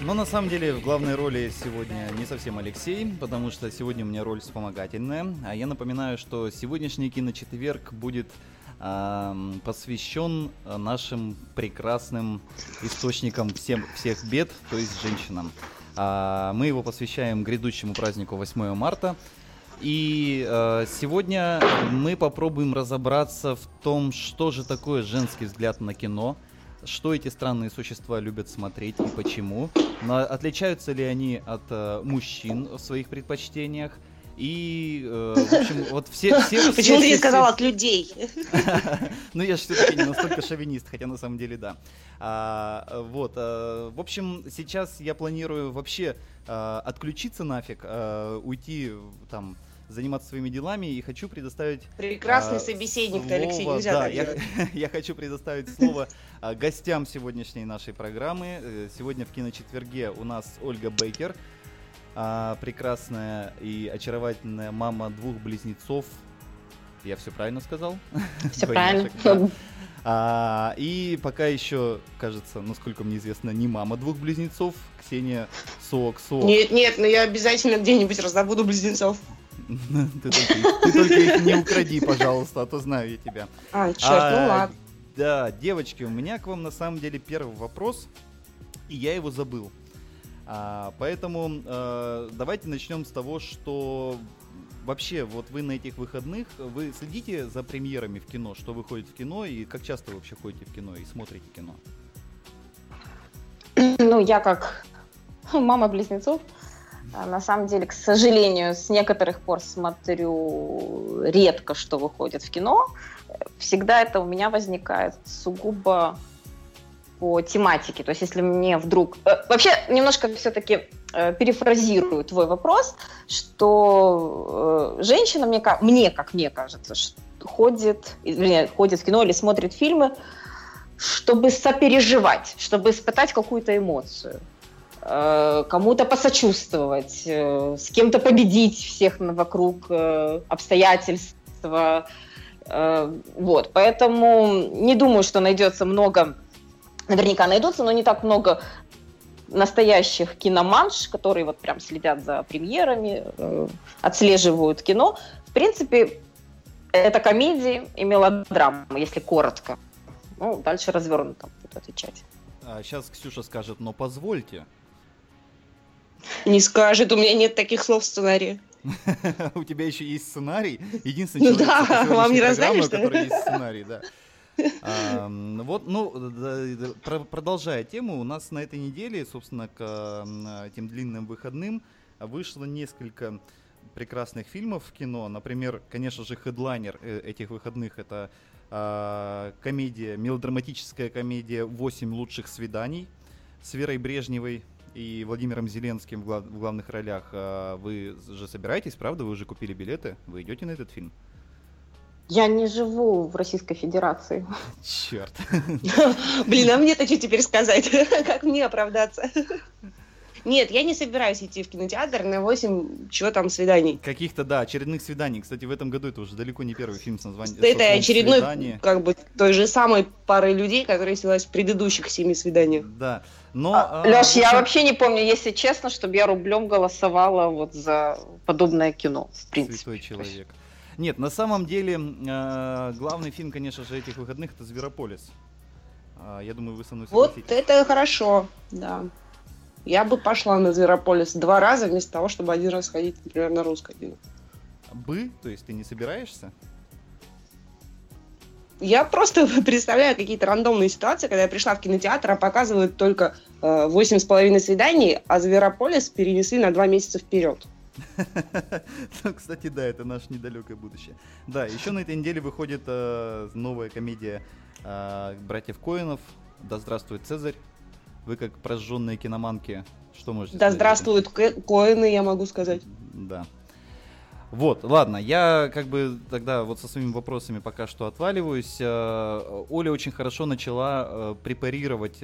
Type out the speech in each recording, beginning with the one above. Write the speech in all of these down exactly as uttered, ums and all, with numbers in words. Но на самом деле в главной роли сегодня не совсем Алексей, потому что сегодня у меня роль вспомогательная. А я напоминаю, что сегодняшний «КиноЧетверг» будет э, посвящен нашим прекрасным источникам всем, всех бед, то есть женщинам. А мы его посвящаем грядущему празднику восьмое марта. И э, сегодня мы попробуем разобраться в том, что же такое женский взгляд на кино, что эти странные существа любят смотреть и почему, но отличаются ли они от э, мужчин в своих предпочтениях, и, э, в общем, вот все... все Почему все, ты не все... сказал от людей? Ну, я же все-таки не настолько шовинист, хотя на самом деле да. А, вот, а, в общем, сейчас я планирую вообще а, отключиться нафиг, а, уйти там... заниматься своими делами, и хочу предоставить... Прекрасный а, собеседник-то, Алексей, нельзя да, так я, я хочу предоставить слово гостям сегодняшней нашей программы. Сегодня в «КиноЧетверге» у нас Ольга Бэкер, прекрасная и очаровательная мама двух близнецов. Я все правильно сказал? Все правильно. А, и пока еще, кажется, насколько мне известно, не мама двух близнецов, Ксения Суок. Нет, нет, но я обязательно где-нибудь раздобуду близнецов. Ты только, ты только их не укради, пожалуйста, а то знаю я тебя. А, черт, а, ну ладно. Да, девочки, у меня к вам на самом деле первый вопрос, и я его забыл. А, поэтому а, давайте начнем с того, что вообще вот вы на этих выходных, вы следите за премьерами в кино, что выходит в кино, и как часто вы вообще ходите в кино и смотрите кино? Ну, я как мама близнецов. На самом деле, к сожалению, с некоторых пор смотрю редко, что выходит в кино. Всегда это у меня возникает сугубо по тематике. То есть, если мне вдруг... Вообще, немножко все-таки перефразирую твой вопрос, что женщина, мне, мне как мне кажется, ходит, вернее, ходит в кино или смотрит фильмы, чтобы сопереживать, чтобы испытать какую-то эмоцию. Кому-то посочувствовать, с кем-то победить всех вокруг обстоятельства. Вот. Поэтому не думаю, что найдется много, наверняка найдутся, но не так много настоящих киноманш, которые вот прям следят за премьерами, отслеживают кино. В принципе, это комедии и мелодрамы, если коротко. Ну, дальше развернуто буду отвечать. А сейчас Ксюша скажет, но позвольте. Не скажет, у меня нет таких слов в сценарии. У тебя еще есть сценарий? Единственный человек, который есть сценарий, да. Вот, ну, продолжая тему, у нас на этой неделе, собственно, к этим длинным выходным вышло несколько прекрасных фильмов в кино. Например, конечно же, хедлайнер этих выходных — это комедия, мелодраматическая комедия «Восемь лучших свиданий» с Верой Брежневой и Владимиром Зеленским в, глав, в главных ролях. Вы же собираетесь, правда? Вы уже купили билеты? Вы идете на этот фильм? Я не живу в Российской Федерации. Черт. Блин, а мне-то что теперь сказать? Как мне оправдаться? Нет, я не собираюсь идти в кинотеатр на восемь, чего там, свиданий. Каких-то, да, очередных свиданий. Кстати, в этом году это уже далеко не первый фильм с названием «Свидание». Это очередной, свидание. Как бы, той же самой пары людей, которые снялась в предыдущих семи свиданиях. Да, но... А, а, Леш, а... я вообще не помню, если честно, чтобы я рублем голосовала вот за подобное кино, в принципе. Святой человек. Нет, на самом деле, э, главный фильм, конечно же, этих выходных — это «Зверополис». Э, я думаю, вы со мной согласитесь. Вот это хорошо, да. Я бы пошла на «Зверополис» два раза, вместо того, чтобы один раз ходить, например, на русское кино. Бы? То есть ты не собираешься? Я просто представляю какие-то рандомные ситуации, когда я пришла в кинотеатр, а показывают только восемь с половиной свиданий, а «Зверополис» перенесли на два месяца вперед. Ну, кстати, да, это наше недалекое будущее. Да, еще на этой неделе выходит новая комедия «Братьев Коэнов». Да здравствует Цезарь. Вы как прожженные киноманки, что можете да сказать? Да здравствуют ко- Коэны, я могу сказать. Да. Вот, ладно, я как бы тогда вот со своими вопросами пока что отваливаюсь. Оля очень хорошо начала препарировать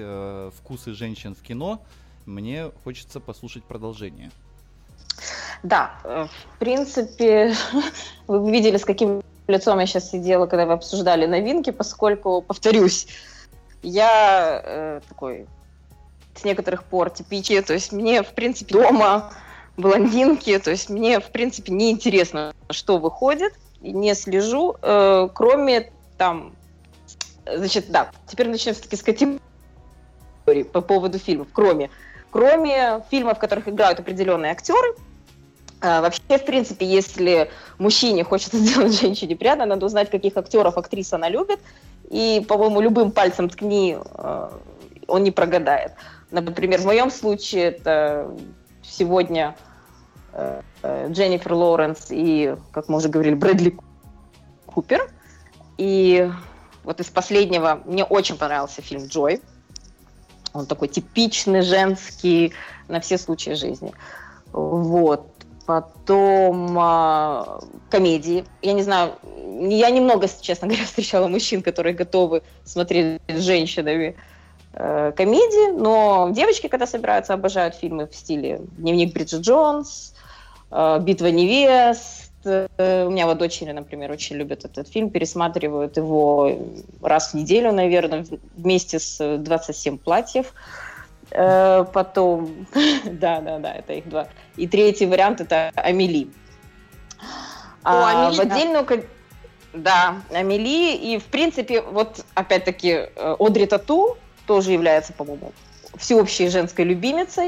вкусы женщин в кино. Мне хочется послушать продолжение. Да, в принципе, вы видели, с каким лицом я сейчас сидела, когда вы обсуждали новинки, поскольку, повторюсь, я э, такой с некоторых пор типичный, то есть мне, в принципе, дома блондинки, то есть мне, в принципе, неинтересно, что выходит, не слежу, э, кроме там, значит, да, теперь начнем все-таки с категории по поводу фильмов, кроме, кроме фильмов, в которых играют определенные актеры. Вообще, в принципе, если мужчине хочется сделать женщине приятно, надо узнать, каких актеров, актрис она любит. И, по-моему, любым пальцем ткни, он не прогадает. Например, в моем случае это сегодня Дженнифер Лоуренс и, как мы уже говорили, Брэдли Купер. И вот из последнего мне очень понравился фильм «Джой». Он такой типичный, женский, на все случаи жизни. Вот. Потом э, комедии. Я не знаю, я немного, честно говоря, встречала мужчин, которые готовы смотреть с женщинами э, комедии, но девочки, когда собираются, обожают фильмы в стиле «Дневник Бриджит Джонс», э, «Битва невест». Э, у меня вот дочери, например, очень любят этот фильм, пересматривают его раз в неделю, наверное, вместе с «двадцать семь платьев». Потом, да-да-да, это их два. И третий вариант – это «Амели». О, а, Амели, в отдельную... да. Да, «Амели». И, в принципе, вот, опять-таки, Одри Тату тоже является, по-моему, всеобщей женской любимицей.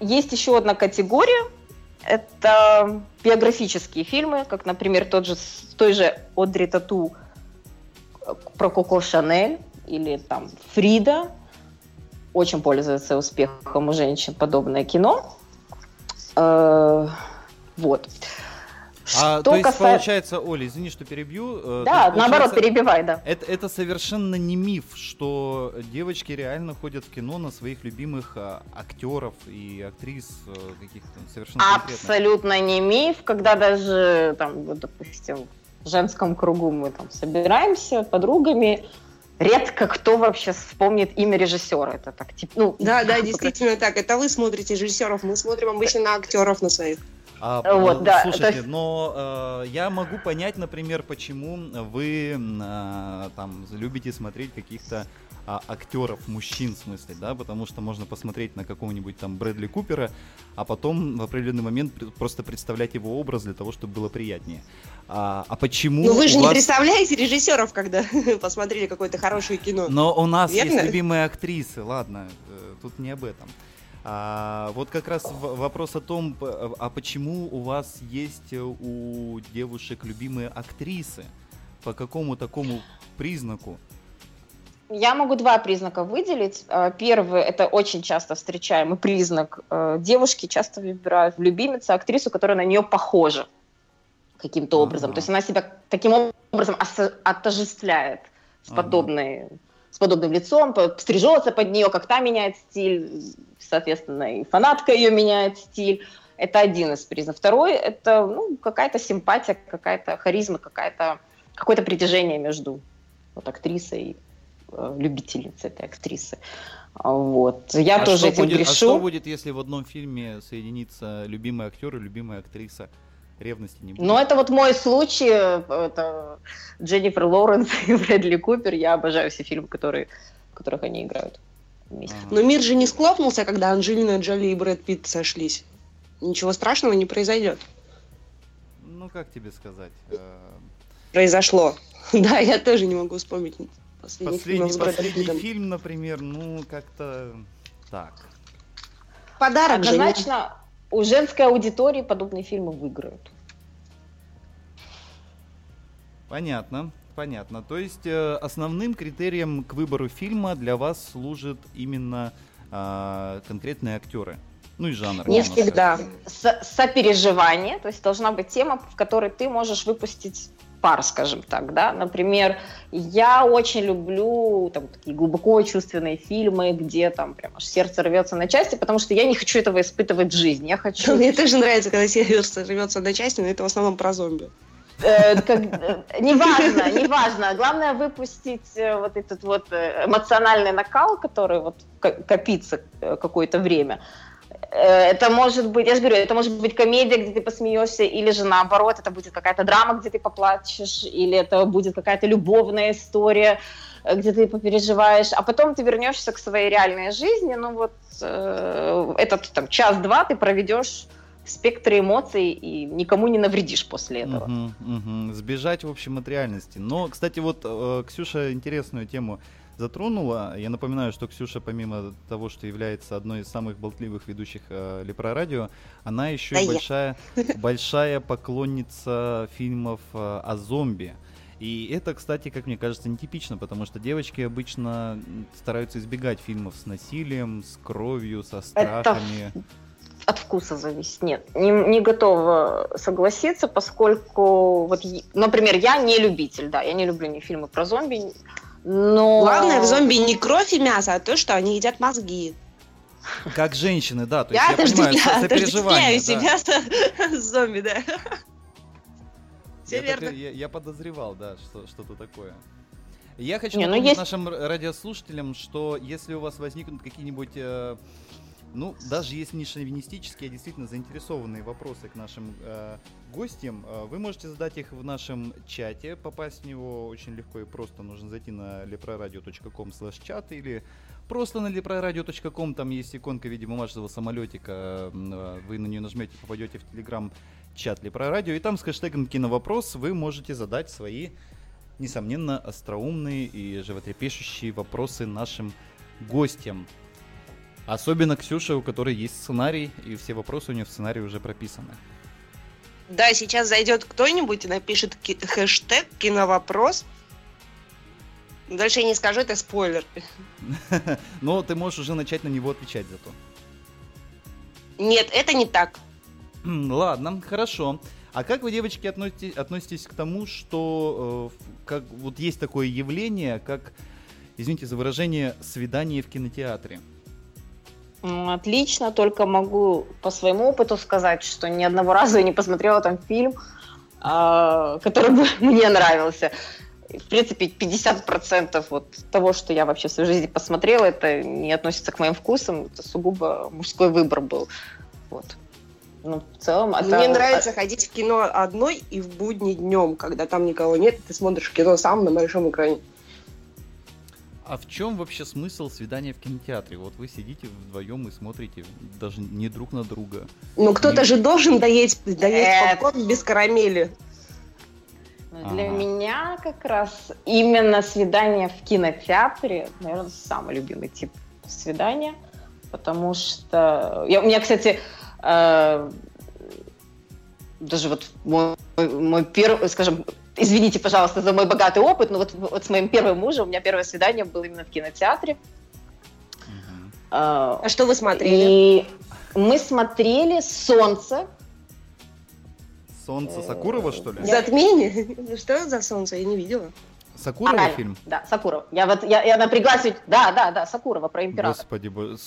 Есть еще одна категория – это биографические фильмы, как, например, тот же, той же Одри Тату про Коко Шанель. Или там Фрида, очень пользуется успехом у женщин подобное кино. Э-э- вот. А, что то есть, касается... получается, Оля, извини, что перебью. Да, есть, наоборот, перебивай, да. Это, это совершенно не миф, что девочки реально ходят в кино на своих любимых а, актеров и актрис каких-то совершенно конкретных. Абсолютно не миф, когда даже, там, вот, допустим, в женском кругу мы там собираемся подругами, редко кто вообще вспомнит имя режиссера. Это так, типа, ну, да, да, действительно так. Это вы смотрите режиссеров, мы смотрим обычно на актеров на своих. А, вот, да, слушайте, есть... но э, я могу понять, например, почему вы э, там любите смотреть каких-то э, актеров, мужчин, в смысле, да, потому что можно посмотреть на какого-нибудь там Брэдли Купера, а потом в определенный момент просто представлять его образ для того, чтобы было приятнее. А, а почему? Ну вы же не вас... представляете режиссеров, когда посмотрели какое-то хорошее кино. Но у нас верно? Есть любимые актрисы, ладно, э, тут не об этом. А, вот как раз вопрос о том, а почему у вас есть у девушек любимые актрисы? По какому такому признаку? Я могу два признака выделить. Первый – это очень часто встречаемый признак. Девушки часто выбирают в любимицу актрису, которая на нее похожа каким-то ага. образом. То есть она себя таким образом отождествляет с подобной... Ага. с подобным лицом, стрижется под нее, как та меняет стиль, соответственно, и фанатка ее меняет стиль. Это один из признаков. Второй – это ну, какая-то симпатия, какая-то харизма, какая-то, какое-то притяжение между вот, актрисой и э, любительницей этой актрисы. Вот. Я а тоже этим будет, грешу. А что будет, если в одном фильме соединится любимый актер и любимая актриса? Ревности не будет. Ну, это вот мой случай. Это Дженнифер Лоуренс и Брэдли Купер. Я обожаю все фильмы, которые, в которых они играют вместе. Ага. Но мир же не склопнулся, когда Анджелина Джоли и Брэд Питт сошлись. Ничего страшного не произойдет. Ну, как тебе сказать? Произошло. Да, я тоже не могу вспомнить последний, последний, последний фильм, например. Ну, как-то так. Подарок однозначно. У женской аудитории подобные фильмы выиграют. Понятно, понятно. То есть э, основным критерием к выбору фильма для вас служат именно э, конкретные актеры. Ну и жанр. Не всегда. Сопереживание, то есть должна быть тема, в которой ты можешь выпустить пар, скажем так, да. Например, я очень люблю там, такие глубоко чувственные фильмы, где там прям аж сердце рвется на части, потому что я не хочу этого испытывать в жизни. Я хочу... Мне тоже нравится, когда сердце рвется на части, но это в основном про зомби. Неважно, неважно. Главное выпустить вот этот вот эмоциональный накал, который вот копится какое-то время. Это может быть, я же говорю, это может быть комедия, где ты посмеешься, или же наоборот, это будет какая-то драма, где ты поплачешь, или это будет какая-то любовная история, где ты попереживаешь, а потом ты вернешься к своей реальной жизни, ну вот э, этот там час-два ты проведешь в спектре эмоций и никому не навредишь после этого. Uh-huh, uh-huh. Сбежать, в общем, от реальности. Но, кстати, вот э, Ксюша интересную тему затронула. Я напоминаю, что Ксюша, помимо того, что является одной из самых болтливых ведущих э, Лепрорадио, она еще да и большая, большая поклонница фильмов э, о зомби. И это, кстати, как мне кажется, нетипично, потому что девочки обычно стараются избегать фильмов с насилием, с кровью, со страхами. Это от вкуса зависит. Нет, не, не готова согласиться, поскольку, вот, например, я не любитель, да, я не люблю ни фильмы про зомби, но... Главное в зомби не кровь и мясо, а то, что они едят мозги. Как женщины, да, то есть я, я понимаю, сопереживание. Я себя с зомби, да. Все верно. Я подозревал, да, что-то такое. Я хочу напомнить нашим радиослушателям, что если у вас возникнут какие-нибудь... Ну, даже если не шовинистические, а действительно заинтересованные вопросы к нашим э, гостям, э, вы можете задать их в нашем чате. Попасть в него очень легко и просто. Нужно зайти на лепрорадио точка ком слэш чат или просто на лепрорадио точка ком. Там есть иконка в виде бумажного самолетика. Э, вы на нее нажмете, попадете в телеграм-чат Лепрорадио. И там с хэштегом «Киновопрос» вы можете задать свои, несомненно, остроумные и животрепещущие вопросы нашим гостям. Особенно Ксюша, у которой есть сценарий, и все вопросы у нее в сценарии уже прописаны. Да, сейчас зайдет кто-нибудь и напишет ки- хэштег «Киновопрос». Дальше я не скажу, это спойлер. Но ты можешь уже начать на него отвечать зато. Нет, это не так. Ладно, хорошо. А как вы, девочки, относитесь, относитесь к тому, что э, как, вот есть такое явление, как, извините за выражение, свидание в кинотеатре? Отлично, только могу по своему опыту сказать, что ни одного раза я не посмотрела там фильм, который бы мне нравился. В принципе, пятьдесят процентов вот того, что я вообще в своей жизни посмотрела, это не относится к моим вкусам, это сугубо мужской выбор был. Вот. Ну, в целом, это... Мне нравится ходить в кино одной и в будни днем, когда там никого нет, и ты смотришь кино сам на большом экране. А в чем вообще смысл свидания в кинотеатре? Вот вы сидите вдвоем и смотрите, даже не друг на друга. Ну кто-то не... же должен доесть, доесть это... попкорн без карамели. Для ага. меня как раз именно свидание в кинотеатре, наверное, самый любимый тип свидания, потому что... Я, у меня, кстати, э, даже вот мой, мой первый, скажем... Извините, пожалуйста, за мой богатый опыт, но вот, вот с моим первым мужем у меня первое свидание было именно в кинотеатре. Uh-huh. А, а что вы смотрели? И мы смотрели «Солнце». «Солнце» Сакурова, что ли? «Затмение»? Что за «Солнце»? Я не видела. Сакурова фильм? Да, Сакурова. Я вот я напряглась. Да, да, да, Сакурова про императора. Господи боже.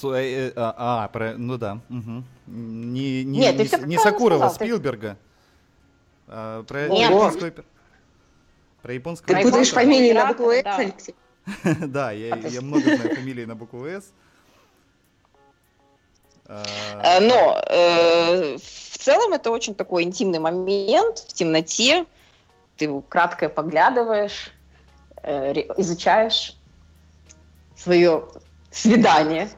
А, ну да. Не Сакурова, Спилберга. Про японскую оперу. Про японскую Ты путаешь фамилии на букву «С», Алексей? Да, я много знаю фамилии на букву «С». Но в целом это очень такой интимный момент в темноте. Ты кратко поглядываешь, изучаешь свое свидание.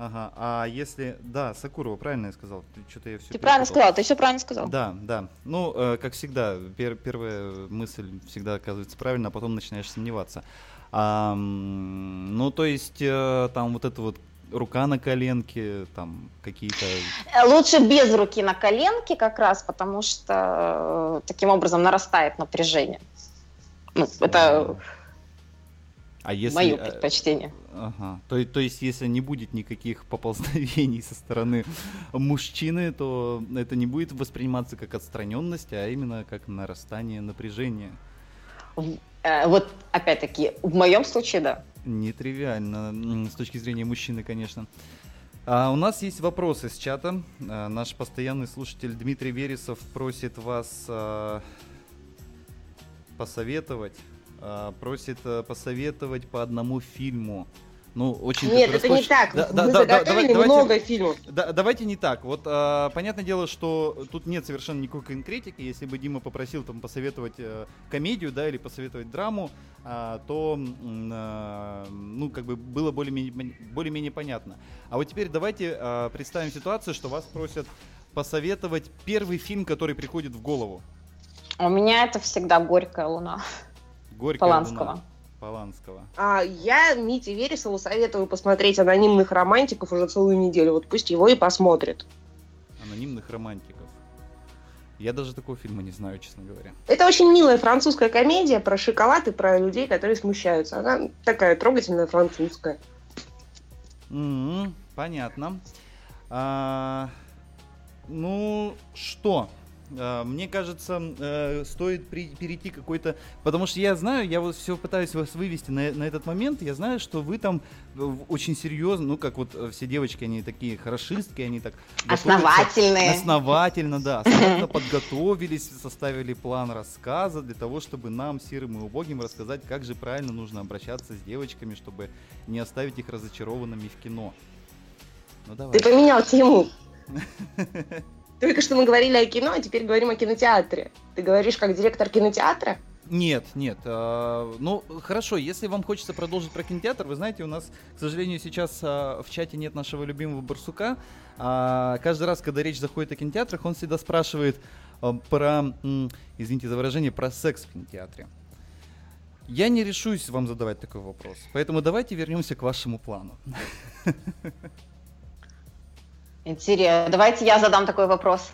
Ага, а если... Да, Сакурова, правильно я сказал? Что-то я все ты правильно сказал, ты все правильно сказал. Да, да. Ну, э, как всегда, пер- первая мысль всегда оказывается правильно, а потом начинаешь сомневаться. А, ну, то есть, э, там вот это вот рука на коленке, там какие-то... Лучше без руки на коленке как раз, потому что э, таким образом нарастает напряжение. Ну, это... А если, Мое предпочтение. Ага. То, то есть, если не будет никаких поползновений со стороны мужчины, то это не будет восприниматься как отстраненность, а именно как нарастание напряжения. Вот, опять-таки, в моем случае, да. Нетривиально, с точки зрения мужчины, конечно. А у нас есть вопросы с чата. А, наш постоянный слушатель Дмитрий Вересов просит вас а, посоветовать. А, просит а, посоветовать по одному фильму. Ну, очень Нет, это не так. Да, да, Мы да, заготовили да, много давайте, фильмов. Да, давайте не так. Вот а, понятное дело, что тут нет совершенно никакой конкретики. Если бы Дима попросил там, посоветовать а, комедию, да, или посоветовать драму, а, то а, ну, как бы было более-менее, более-менее понятно. А вот теперь давайте а, представим ситуацию, что вас просят посоветовать первый фильм, который приходит в голову. У меня это всегда «Горькая луна». «Горькая Поланского. луна». Поланского. А, я Мите Вересову советую посмотреть «Анонимных романтиков» уже целую неделю. Вот пусть его и посмотрит. «Анонимных романтиков». Я даже такого фильма не знаю, честно говоря. Это очень милая французская комедия про шоколад и про людей, которые смущаются. Она такая трогательная французская. Mm-hmm, понятно. А, ну что... Мне кажется, стоит перейти какой-то... Потому что я знаю, я вот все пытаюсь вас вывести на, на этот момент. Я знаю, что вы там очень серьезно, ну, как вот все девочки, они такие хорошистки, они так... Основательные. Основательно, да. Основательно подготовились, составили план рассказа для того, чтобы нам, сирым и убогим, рассказать, как же правильно нужно обращаться с девочками, чтобы не оставить их разочарованными в кино. Ну, давай. Ты поменял тему. Только что мы говорили о кино, а теперь говорим о кинотеатре. Ты говоришь как директор кинотеатра? Нет, нет. Э, ну, хорошо, если вам хочется продолжить про кинотеатр, вы знаете, у нас, к сожалению, сейчас э, в чате нет нашего любимого барсука. Э, каждый раз, когда речь заходит о кинотеатрах, он всегда спрашивает э, про, э, извините за выражение, про секс в кинотеатре. Я не решусь вам задавать такой вопрос, поэтому давайте вернемся к вашему плану. Интересно. Давайте я задам такой вопрос.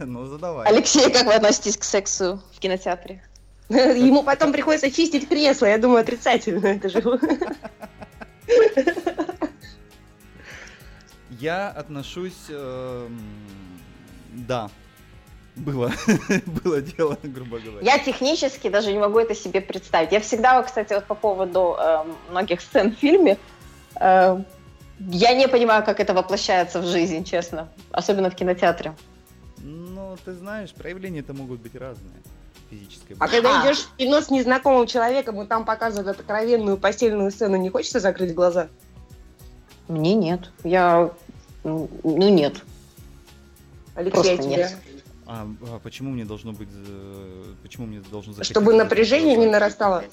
Ну, задавай. Алексей, как вы относитесь к сексу в кинотеатре? Ему потом приходится чистить кресло, я думаю, отрицательно это же. Я отношусь... Да. Было. Было дело, грубо говоря. Я технически даже не могу это себе представить. Я всегда, кстати, вот по поводу многих сцен в фильме... Я не понимаю, как это воплощается в жизнь, честно. Особенно в кинотеатре. Ну, ты знаешь, проявления-то могут быть разные. Физическое. А когда а. идешь в кино с незнакомым человеком, и там показывают откровенную постельную сцену, не хочется закрыть глаза? Мне нет. Я... Ну, нет. Алексей, Просто нет. А, а почему мне должно быть... Почему мне должно захотеть... Чтобы напряжение не нарастало.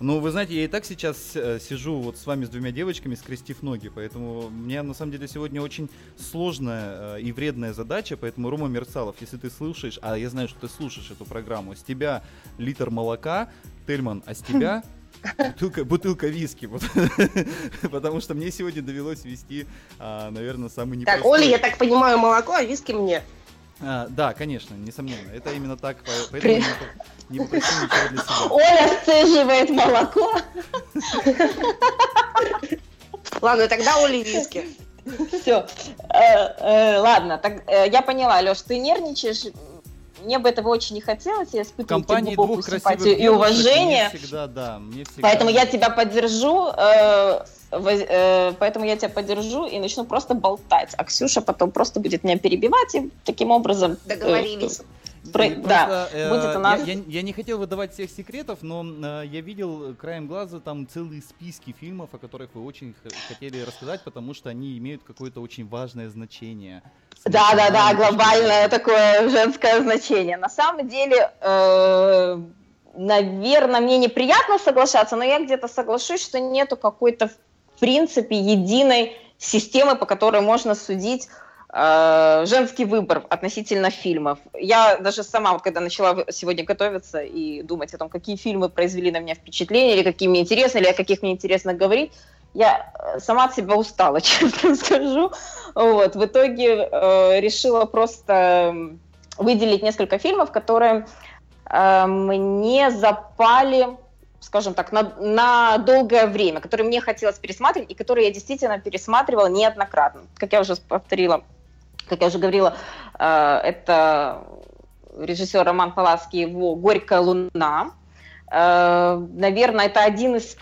Ну, вы знаете, я и так сейчас э, сижу вот с вами, с двумя девочками, скрестив ноги, поэтому мне, на самом деле, сегодня очень сложная э, и вредная задача, поэтому, Рома Мерцалов, если ты слушаешь, а я знаю, что ты слушаешь эту программу, с тебя литр молока, Тельман, а с тебя бутылка, бутылка виски, потому что мне сегодня довелось вести, наверное, самый непростой... Так, Оля, я так понимаю, молоко, а виски мне... А, да, конечно, несомненно. Это именно так, поэтому При... не попросим ничего для себя. Оля сцеживает молоко. Ладно, тогда Оля виски. Все. Ладно, я поняла, Леш, ты нервничаешь. Мне бы этого очень не хотелось. Я испытываю глубокую симпатию и уважение. Поэтому я тебя поддержу. Поэтому я тебя поддержу и начну просто болтать. А Ксюша потом просто будет меня перебивать и таким образом... Договорились. Про... Просто, да, э, будет у нас... я, я, я не хотел выдавать всех секретов, но э, я видел краем глаза там целые списки фильмов, о которых вы очень х- хотели рассказать, потому что они имеют какое-то очень важное значение. Да-да-да, глобальное такое женское значение. На самом деле... Э- Наверное, мне неприятно соглашаться, но я где-то соглашусь, что нету какой-то, в принципе, единой системы, по которой можно судить э, женский выбор относительно фильмов. Я даже сама, когда начала сегодня готовиться и думать о том, какие фильмы произвели на меня впечатление, или какие мне интересны, или о каких мне интересно говорить, я сама от себя устала, честно скажу. Вот. В итоге э, решила просто выделить несколько фильмов, которые... мне запали скажем так, на, на долгое время, который мне хотелось пересматривать и который я действительно пересматривала неоднократно. Как я уже повторила, как я уже говорила, э, это режиссер Роман Поланский, его «Горькая луна». Э, наверное, это один из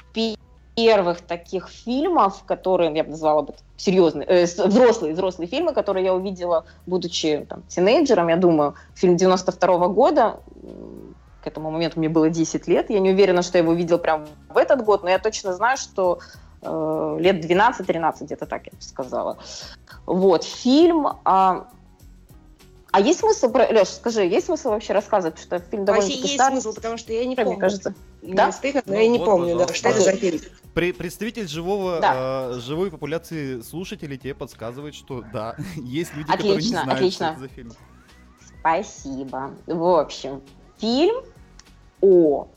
первых таких фильмов, которые, я бы назвала бы серьезные, э, взрослые, взрослые фильмы, которые я увидела, будучи там, тинейджером, я думаю, фильм девяносто второго года. К этому моменту мне было десять лет. Я не уверена, что я его видела прямо в этот год, но я точно знаю, что э, лет двенадцать-тринадцать, где-то так я бы сказала. Вот, фильм... А, а есть смысл... Про... Леш, скажи, есть смысл вообще рассказывать, что фильм довольно-таки старый? Вообще есть смысл, потому что я не помню. Мне кажется. Да? Стыдно, но ну, я не вот помню, да, что это за фильм. Представитель живого, да. э, живой популяции слушателей тебе подсказывает, что да, есть люди, отлично, которые не знают, отлично. Что это за фильм. Спасибо. В общем... Фильм о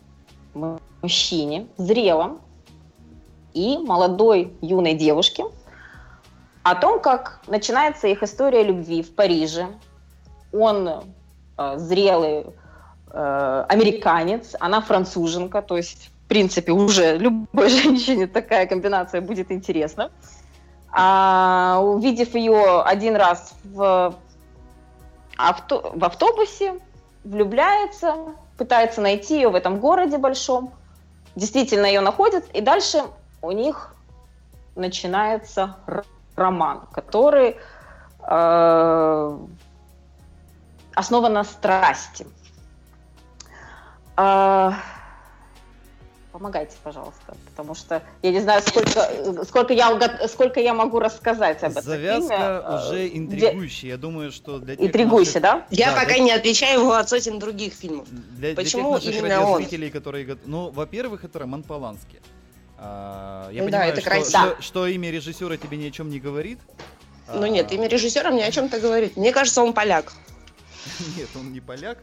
мужчине, зрелом и молодой юной девушке, о том, как начинается их история любви в Париже. Он э, зрелый э, американец, она француженка, то есть, в принципе, уже любой женщине такая комбинация будет интересна. А, увидев ее один раз в, авто, в автобусе, влюбляется, пытается найти ее в этом городе большом, действительно ее находит, и дальше у них начинается роман, который э, основан на страсти. Э, помогайте, пожалуйста, потому что я не знаю, сколько, сколько, я, сколько я могу рассказать об этом. Завязка уже интригующая. Я думаю, что для тех интригующая, наших... да? Я да, пока для... не отличаю его от сотен других фильмов. Для, Почему для именно он? Которые... Ну, во-первых, это Роман Поланский. Я ну, понимаю, да, это что, что, что имя режиссера тебе ни о чем не говорит. Ну нет, имя режиссера мне о чем-то говорит. Мне кажется, он поляк. Нет, он не поляк,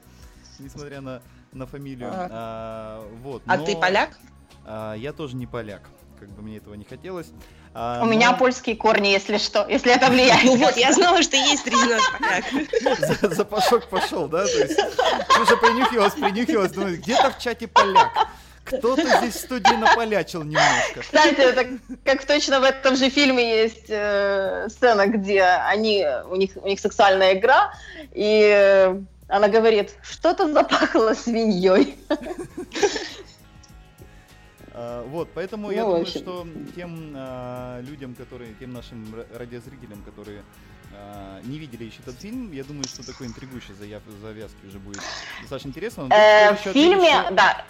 несмотря на... на фамилию. Ага. А, вот, а но... ты поляк? А, я тоже не поляк. Как бы мне этого не хотелось. А, У но... меня польские корни, если что, если это влияет. Ну вот, я знала, что есть среди нас поляк. Запашок пошел, да? То есть уже принюхивалась, принюхивалась, думаю, где-то в чате поляк. Кто-то здесь в студии наполячил немножко. Кстати, это как точно в этом же фильме есть э, сцена, где они, у них, у них сексуальная игра, и она говорит, что-то запахло свиньей. Вот, поэтому я думаю, что тем людям, которые, тем нашим радиозрителям, которые не видели еще этот фильм, я думаю, что такой интригующий завязки уже будет достаточно интересно. В фильме, да.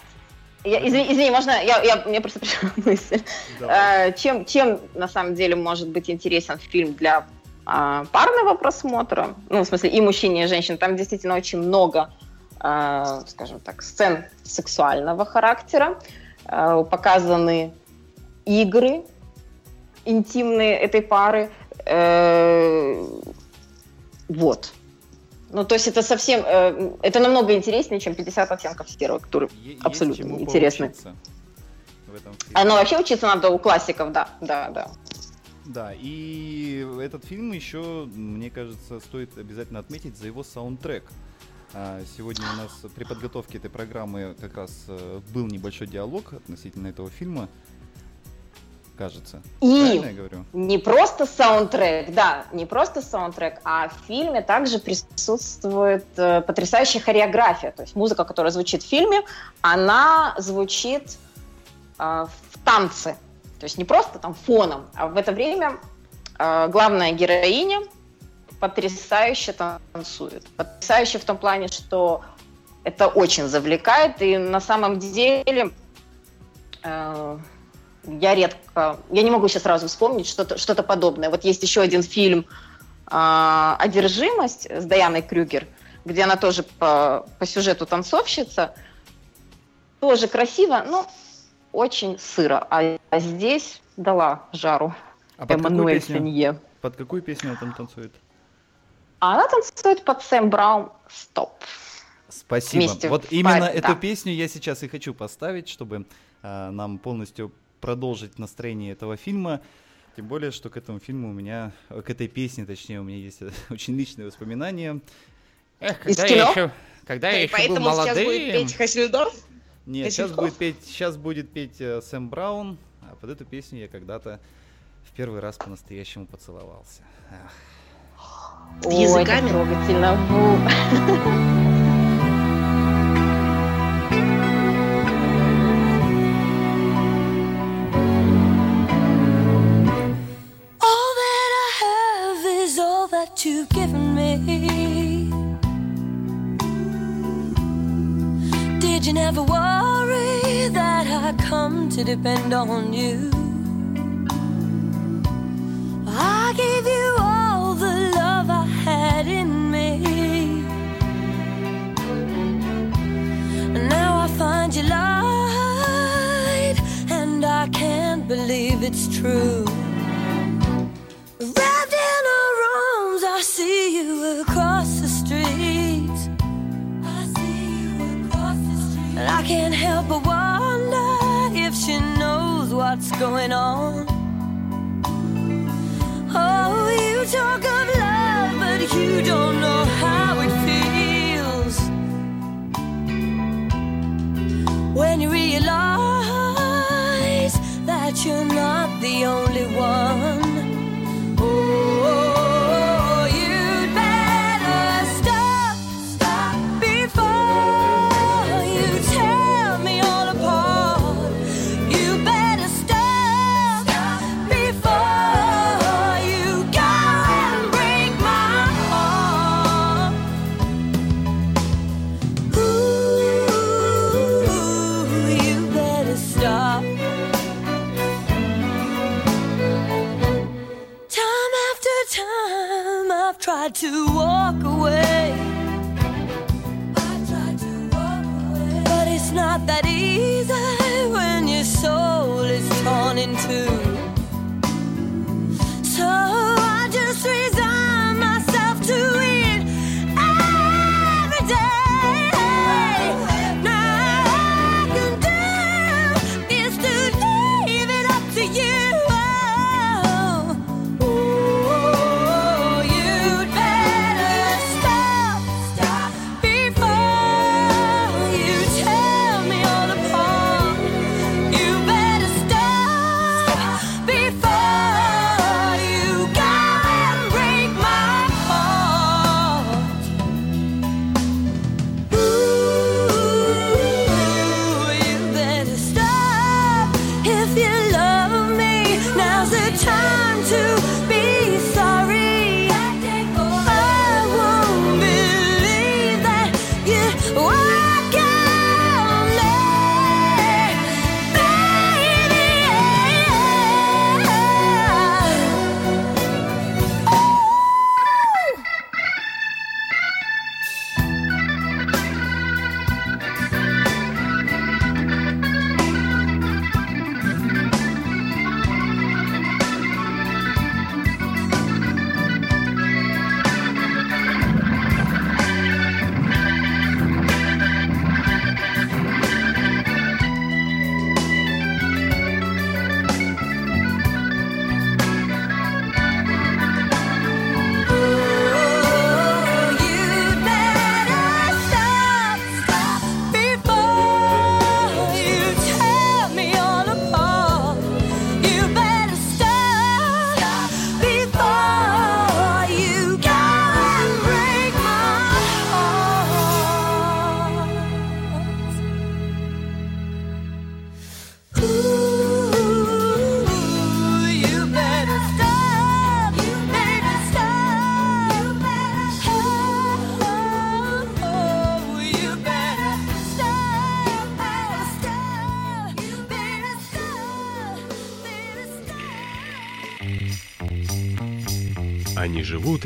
Извини, можно, мне просто пришла мысль. Чем на самом деле может быть интересен фильм для парного просмотра, ну, в смысле, и мужчин, и женщин, там действительно очень много, э, скажем так, сцен сексуального характера, э, показаны игры интимные этой пары, э, вот. Ну, то есть это совсем, э, это намного интереснее, чем пятьдесят оттенков серого, которые е- абсолютно интересны. А, ну, вообще учиться надо у классиков, да, да, да. Да, и этот фильм еще, мне кажется, стоит обязательно отметить за его саундтрек. Сегодня у нас при подготовке этой программы как раз был небольшой диалог относительно этого фильма, кажется. И правильно я говорю? Не просто саундтрек, да, не просто саундтрек, а в фильме также присутствует потрясающая хореография. То есть музыка, которая звучит в фильме, она звучит э, в танце. То есть не просто там фоном, а в это время э, главная героиня потрясающе танцует. Потрясающе в том плане, что это очень завлекает. И на самом деле э, я редко... Я не могу сейчас сразу вспомнить что-то, что-то подобное. Вот есть еще один фильм э, «Одержимость» с Дианой Крюгер, где она тоже по, по сюжету танцовщица. Тоже красиво, но... Очень сыро, а здесь дала жару а Эммануэль Сенье. Под какую песню она там танцует? А она танцует под Сэм Браун «Стоп». Спасибо. Вместе вот именно паре, эту да. песню я сейчас и хочу поставить, чтобы э, нам полностью продолжить настроение этого фильма. Тем более, что к этому фильму у меня, к этой песне, точнее, у меня есть очень личные воспоминания. Эх, когда Из я кино? Еще, когда я еще был молодым... Поэтому сейчас будет петь Хасельдорф? Нет, сейчас будет, петь, сейчас будет петь Сэм Браун, а под эту песню я когда-то в первый раз по-настоящему поцеловался. Ах. Ой, языками? Это трогательно. You've given me. Did you never worry that I come to depend on you? I gave you all the love I had in me, and now I find you lied, and I can't believe it's true. Wrapped in a I see you across the street. I see you across the street. And I can't help but wonder if she knows what's going on. Oh, you talk of love, but you don't know how it feels when you realize that you're not the only one. Oh. To walk away. I tried to walk away, but it's not that easy when your soul is torn in two. So I just resign myself to it every day. Now all I can do is to leave it up to you. Они живут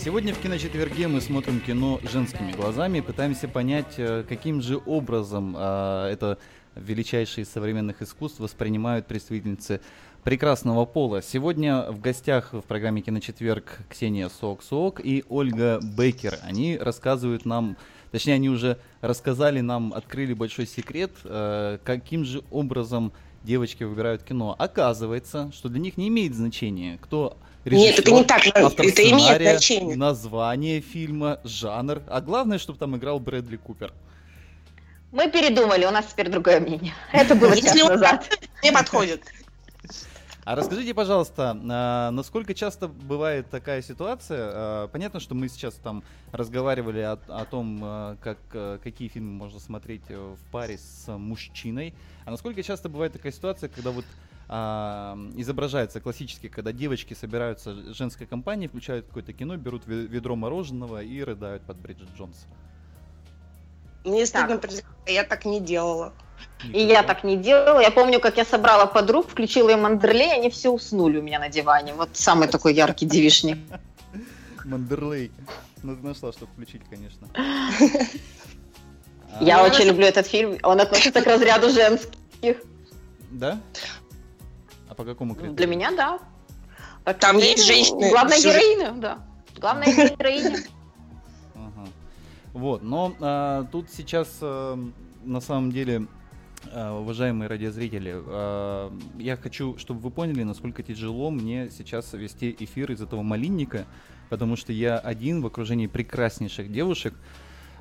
Сегодня в киночетверге мы смотрим кино женскими глазами и пытаемся понять, каким же образом э, это величайшие из современных искусств воспринимают представительницы прекрасного пола. Сегодня в гостях в программе «КиноЧетверг» Ксения Суок-Суок и Ольга Бэкер. Они рассказывают нам, точнее, они уже рассказали нам, открыли большой секрет, каким же образом девочки выбирают кино. Оказывается, что для них не имеет значения, кто режиссер, Нет, это не так, автор это сценария, имеет значение. Название фильма, жанр, а главное, чтобы там играл Брэдли Купер. Мы передумали, у нас теперь другое мнение. Это было час назад. Не подходит. А расскажите, пожалуйста, насколько часто бывает такая ситуация? Понятно, что мы сейчас там разговаривали о, о том, как, какие фильмы можно смотреть в паре с мужчиной. А насколько часто бывает такая ситуация, когда вот а, изображается классически, когда девочки собираются в женской компании, включают какое-то кино, берут ведро мороженого и рыдают под Бриджит Джонс? Мне стыдно признать, я так не делала. И я так не делала. Я помню, как я собрала подруг, включила им Мандерлей, они все уснули у меня на диване. Вот самый такой яркий девичник. Мандерлей. Ну, ты нашла, что включить, конечно. Я очень люблю этот фильм. Он относится к разряду женских. Да? А по какому критерию? Для меня, да. Там есть женщины. Главная героиня, да. Главная героиня. Вот, но а, тут сейчас а, на самом деле, а, уважаемые радиозрители, а, я хочу, чтобы вы поняли, насколько тяжело мне сейчас вести эфир из этого малинника, потому что я один в окружении прекраснейших девушек,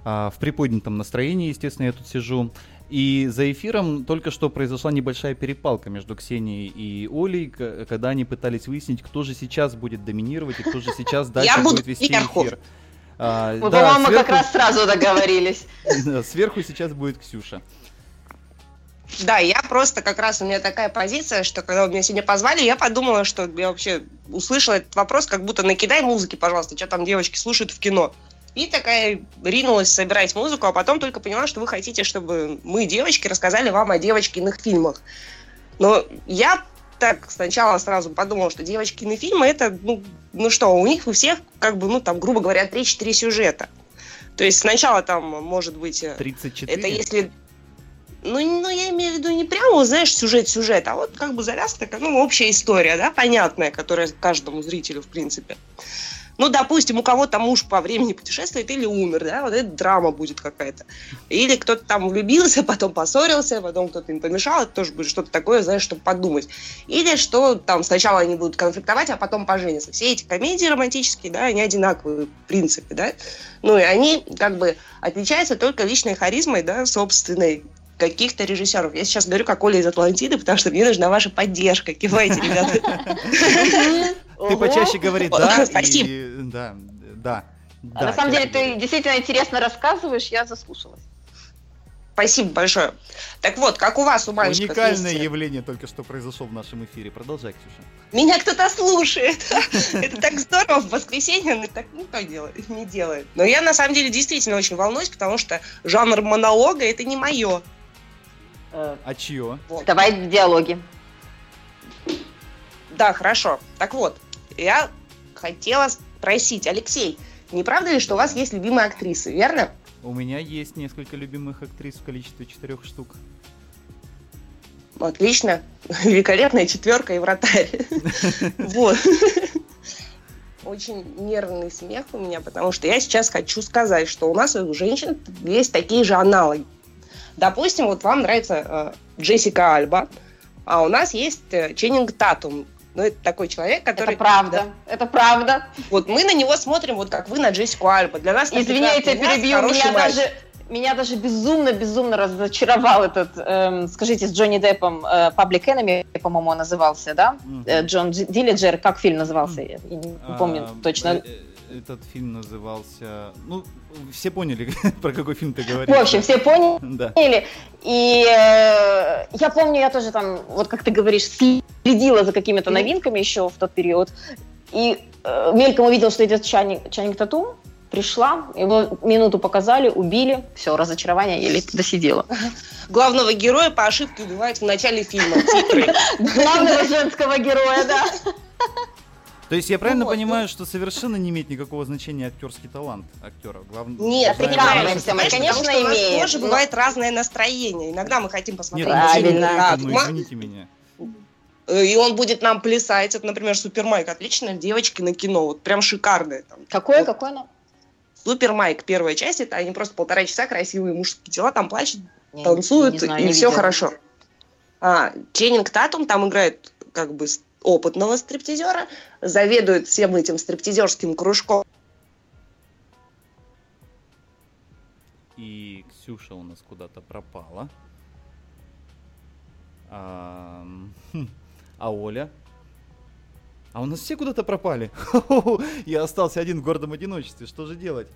а, в приподнятом настроении, естественно, я тут сижу. И за эфиром только что произошла небольшая перепалка между Ксенией и Олей, когда они пытались выяснить, кто же сейчас будет доминировать и кто же сейчас дальше будет вести эфир. А, мы, да, по-моему, сверху... как раз сразу договорились. Сверху сейчас будет Ксюша. Да, я просто как раз, у меня такая позиция, что когда вы меня сегодня позвали, я подумала, что я вообще услышала этот вопрос, как будто накидай музыки, пожалуйста, что там девочки слушают в кино. И такая ринулась собирать музыку, а потом только поняла, что вы хотите, чтобы мы, девочки, рассказали вам о девочкиных фильмах. Но я... так сначала сразу подумала, что девочкины фильмы, это, ну, ну что, у них у всех, как бы, ну, там, грубо говоря, три-четыре сюжета. То есть сначала там, может быть... тридцать четыре? Это если... Ну, ну, я имею в виду не прямо, знаешь, сюжет-сюжет, а вот как бы завязка такая, ну, общая история, да, понятная, которая каждому зрителю, в принципе. Ну, допустим, у кого-то муж по времени путешествует или умер, да, вот это драма будет какая-то. Или кто-то там влюбился, потом поссорился, потом кто-то им помешал, это тоже будет что-то такое, знаешь, чтобы подумать. Или что там сначала они будут конфликтовать, а потом поженятся. Все эти комедии романтические, да, они одинаковые в принципе, да. Ну, и они как бы отличаются только личной харизмой, да, собственной каких-то режиссеров. Я сейчас говорю, как Оля из «Атлантиды», потому что мне нужна ваша поддержка. Кивайте, ребята. Ты почаще говори «да» и «да». да, да. А на самом деле ты действительно интересно рассказываешь, я заслушалась. Спасибо большое. Так вот, как у вас, у мальчиков... Уникальное есть... явление только что произошло в нашем эфире. Продолжай, Ксюша. Меня кто-то слушает. Это так здорово. В воскресенье так никто не делает. Но я на самом деле действительно очень волнуюсь, потому что жанр монолога – это не мое. А чье? Давай в диалоге. Да, хорошо. Так вот, я хотела спросить, Алексей, не правда ли, что у вас есть любимые актрисы, верно? У меня есть несколько любимых актрис в количестве четырех штук. Отлично. Великолепная четверка и вратарь. Вот. Очень нервный смех у меня, потому что я сейчас хочу сказать, что у нас у женщин есть такие же аналоги. Допустим, вот вам нравится э, Джессика Альба, а у нас есть э, Ченнинг Татум. Ну, это такой человек, который... Это правда, да. это правда. Вот мы на него смотрим, вот как вы на Джессику Альба. Для нас... Извиняйте, я перебью, меня даже, меня даже безумно-безумно разочаровал этот, эм, скажите, с Джонни Деппом, э, Public Enemy, по-моему, он назывался, да? Mm-hmm. Джон Диллинджер, как фильм назывался? Mm-hmm. Я не uh, помню точно. Этот фильм назывался... Ну, все поняли, про какой фильм ты говоришь. В общем, все поняли. Да. И э, я помню, я тоже там, вот как ты говоришь, следила за какими-то новинками еще в тот период. И э, мельком увидела, что идет Ченнинг, Ченнинг Татум. Пришла, его минуту показали, убили. Все, разочарование, еле досидела. Главного героя по ошибке убивают в начале фильма. Главного женского героя, да. То есть я правильно ну, понимаю, ну... что совершенно не имеет никакого значения актерский талант актера? Главное... Нет, прикалываемся, мы, конечно, имеем. У нас имеет, тоже но... бывает разное настроение. Иногда мы хотим посмотреть. Нет, правильно. Нет, ну, извините меня. И он будет нам плясать. Это, например, Супермайк. Отличная девочки на кино. Вот прям шикарное. Какое, вот. Какое оно? Супермайк, первая часть. Это они просто полтора часа красивые мужские тела. Там плачут, не, танцуют, не знаю, и все видела. Хорошо. А, Ченнинг Татум там играет как бы опытного стриптизера, заведует всем этим стриптизерским кружком. И Ксюша у нас куда-то пропала. А, а Оля? А у нас все куда-то пропали. Я остался один в гордом одиночестве. Что же делать?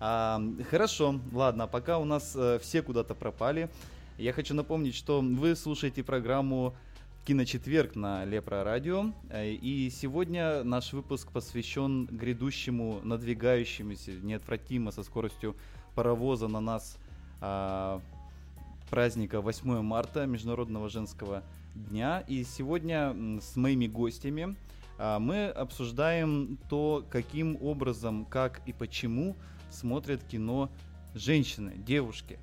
А, хорошо, ладно, пока у нас все куда-то пропали. Я хочу напомнить, что вы слушаете программу «КиноЧетверг» на Лепрорадио. И сегодня наш выпуск посвящен грядущему, надвигающемуся, неотвратимо со скоростью паровоза на нас а, праздника восьмое марта, Международного женского дня. И сегодня с моими гостями а, мы обсуждаем то, каким образом, как и почему смотрят кино женщины, девушки.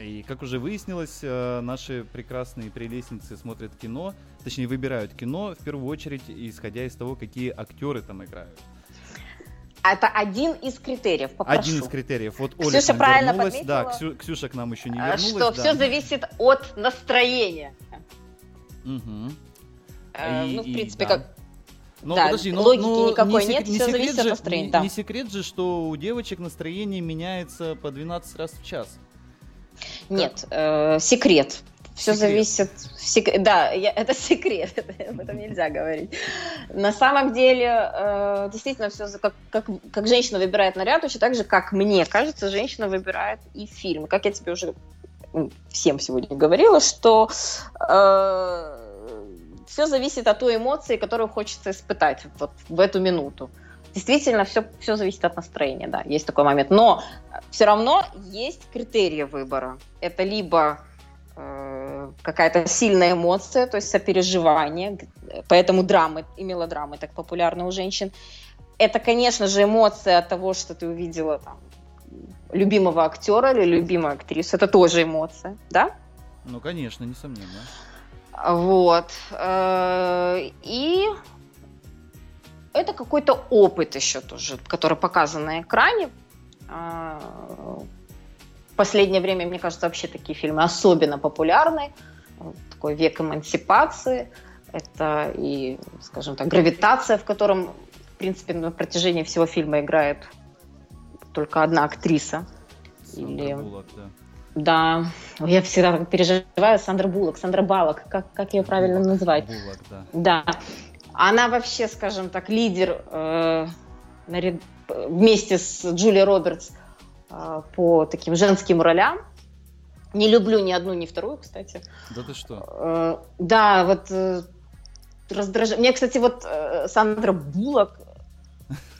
И, как уже выяснилось, наши прекрасные прелестницы смотрят кино, точнее, выбирают кино, в первую очередь, исходя из того, какие актеры там играют. Это один из критериев, попрошу. Один из критериев. Вот Оля Ксюша правильно подметила. Да, Ксю, Ксюша к нам еще не вернулась. Что да. Все зависит от настроения. Угу. Э, и, ну, в принципе, и, да. как... Но, да, подожди, но, логики но никакой не нет, не все зависит же, от настроения. Не, да. не секрет же, что у девочек настроение меняется по двенадцать раз в час. Нет, э, секрет. Все секрет. зависит... Сек... Да, я... это секрет, об этом нельзя говорить. На самом деле, э, действительно, все как, как, как женщина выбирает наряд, точно так же, как мне кажется, женщина выбирает и фильм. Как я тебе уже всем сегодня говорила, что э, все зависит от той эмоции, которую хочется испытать вот в эту минуту. Действительно, все, все зависит от настроения, да, есть такой момент. Но все равно есть критерии выбора. Это либо э, какая-то сильная эмоция, то есть сопереживание, поэтому драмы и мелодрамы так популярны у женщин. Это, конечно же, эмоция от того, что ты увидела там, любимого актера или любимую актрису. Это тоже эмоция, да? Ну, конечно, несомненно. Вот. И... это какой-то опыт еще тоже, который показан на экране. В последнее время, мне кажется, вообще такие фильмы особенно популярны. Такой век эмансипации. Это и, скажем так, гравитация, в котором, в принципе, на протяжении всего фильма играет только одна актриса. Сандра Или... Буллок, да. Да, я всегда переживаю. Сандра Буллок, Сандра Баллок, как, как ее правильно Буллок, назвать? Буллок, да. Да. Она вообще, скажем так, лидер э, наряд, вместе с Джули Робертс э, по таким женским ролям. Не люблю ни одну, ни вторую, кстати. Да ты что? Э, да, вот э, раздражает. Мне, кстати, вот э, Сандра Буллок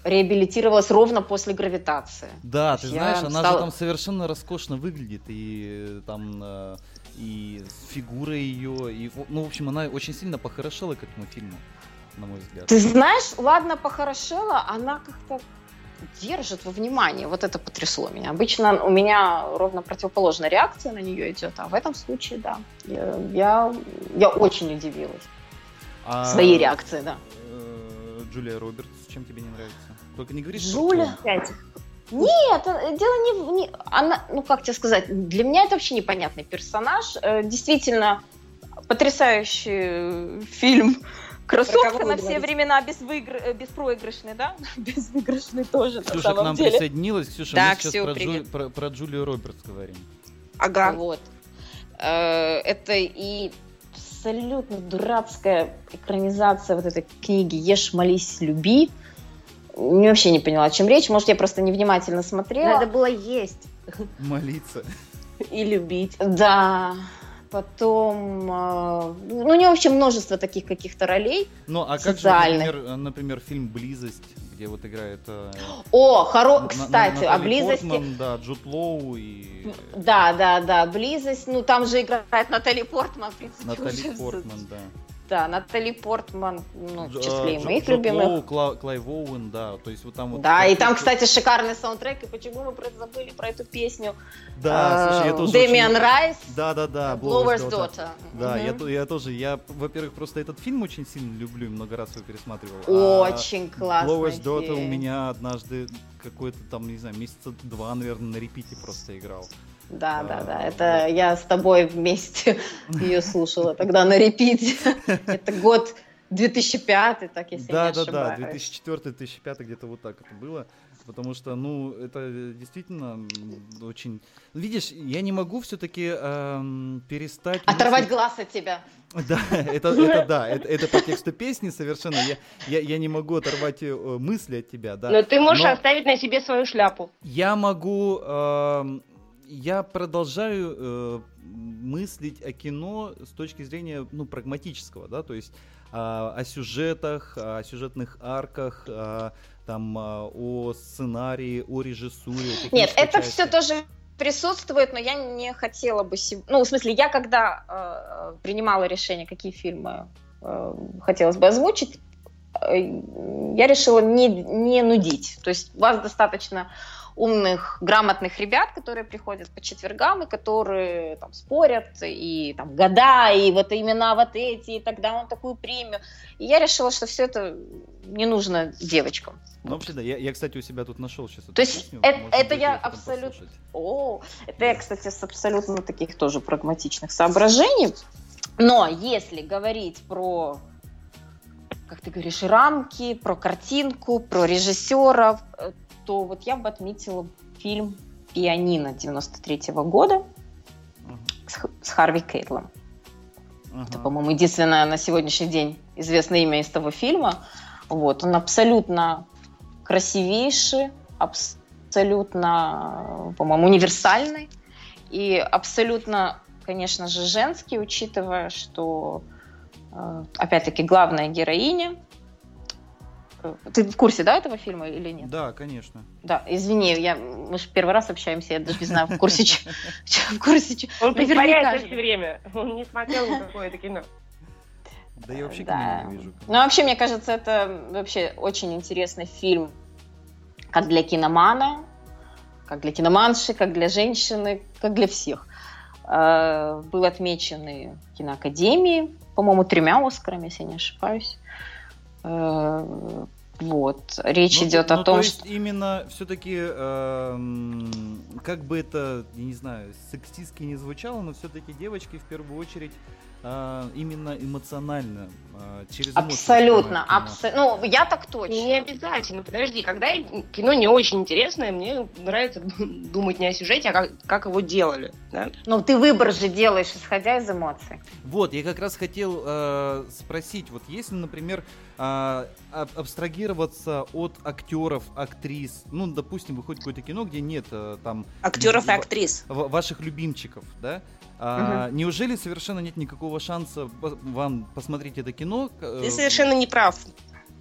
реабилитировалась ровно после «Гравитации». Да, ты я знаешь, стала... она же там совершенно роскошно выглядит и там... Э... и фигура ее, и, ну, в общем, она очень сильно похорошела к этому фильму, на мой взгляд. Ты знаешь, ладно, похорошела, она как-то держит во внимание, вот это потрясло меня. Обычно у меня ровно противоположная реакция на нее идет, а в этом случае, да, я, я, я очень удивилась а... своей реакции, да. Джулия Робертс, чем тебе не нравится? Только не говори, что... Джулия... Нет, дело не... не она, ну, как тебе сказать, для меня это вообще непонятный персонаж. Действительно, потрясающий фильм «Красотка на все времена», безвыигр... беспроигрышный, да? Безвыигрышный тоже, Ксюша, на самом деле. Ксюша к нам присоединилась. Ксюша, да, мы сейчас все, про, Джу... про, про Джулию Робертс говорим. Ага. Вот. Это и абсолютно дурацкая экранизация вот этой книги «Ешь, молись, люби». Я вообще не поняла, о чем речь. Может, я просто невнимательно смотрела. Надо было есть. Молиться. И любить. Да. Потом... Ну, у нее вообще множество таких каких-то ролей. Ну, а как же, например, например, фильм «Близость», где вот играет... О, хоро... кстати, о «Близости». Портман, да, Джуд Лоу и... Да, да, да, «Близость». Ну, там же играет Натали Портман, в принципе. Натали Портман, да. Да, Натали Портман, ну, в числе и моих Джо, любимых. Клоу, Клайв Оуэн, да, то есть вот там вот... Да, вот и там, кстати, шикарный саундтрек, и почему мы забыли про эту песню? Да, а, слушай, я тоже... Дэмиан очень... Райс, да-да-да, Blower's Daughter. Да, угу. я, я тоже, я, во-первых, просто этот фильм очень сильно люблю, много раз его пересматривал. Очень а классный Blower's Daughter фильм. У меня однажды какой-то там, не знаю, месяца два, наверное, на репите просто играл. Да, да, да, это я с тобой вместе ее слушала тогда на репите. Это год две тысячи пятый, так если да, не ошибаюсь. Да, да, да, две тысячи четвёртый - две тысячи пятый, где-то вот так это было. Потому что, ну, это действительно очень... Видишь, я не могу все-таки эм, перестать... Оторвать мысли... глаз от тебя. Да, это, это да, это, это по тексту песни совершенно. Я, я, я не могу оторвать мысли от тебя, да. Но ты можешь Но... оставить на себе свою шляпу. Я могу... Эм... Я продолжаю э, мыслить о кино с точки зрения, ну, прагматического, да, то есть э, о сюжетах, о сюжетных арках, э, там, э, о сценарии, о режиссуре. Нет, это части. Все тоже присутствует, но я не хотела бы... Сего... Ну, в смысле, я когда э, принимала решение, какие фильмы э, хотелось бы озвучить, э, я решила не, не нудить. То есть у вас достаточно... умных, грамотных ребят, которые приходят по четвергам и которые там спорят и там года, и вот имена вот эти, и тогда он такую премию. И я решила, что все это не нужно девочкам. Ну, вообще, да, я, я, кстати, у себя тут нашел сейчас эту песню. То есть, это я абсолютно... О, это я, кстати, с абсолютно таких тоже прагматичных соображений. Но если говорить про... как ты говоришь, рамки, про картинку, про режиссеров, то вот я бы отметила фильм «Пианино» девяносто третьего года uh-huh. с Харви Кейтлом. Uh-huh. Это, по-моему, единственное на сегодняшний день известное имя из того фильма. Вот. Он абсолютно красивейший, абсолютно, по-моему, универсальный и абсолютно, конечно же, женский, учитывая, что, опять-таки, главная героиня. Ты в курсе, да, этого фильма или нет? Да, конечно. Да, извини, я, мы же первый раз общаемся, я даже не знаю, в курсе чего. Он притворяется все время, он не смотрел какое-то кино. Да я вообще кино не вижу. Ну, вообще, мне кажется, это вообще очень интересный фильм как для киномана, как для киноманши, как для женщины, как для всех. Был отмечен киноакадемией, по-моему, тремя Оскарами, если я не ошибаюсь. Вот, речь ну, идет ну, о том, то есть что... именно все-таки, э, как бы это, я не знаю, сексистски не звучало, но все-таки девочки в первую очередь э, именно эмоционально, э, через эмоции. Абсолютно, абсо... ну, я так точно. Не обязательно, подожди, когда кино не очень интересное, мне нравится думать не о сюжете, а как, как его делали. Да? Ну, ты выбор же делаешь, исходя из эмоций. Вот, я как раз хотел э, спросить, вот если, например, э, абстрагировать от актеров, актрис. Ну, допустим, выходит какое-то кино, где нет там... Актеров ну, и актрис. Ваших любимчиков, да? Угу. А, неужели совершенно нет никакого шанса вам посмотреть это кино? Ты совершенно не прав.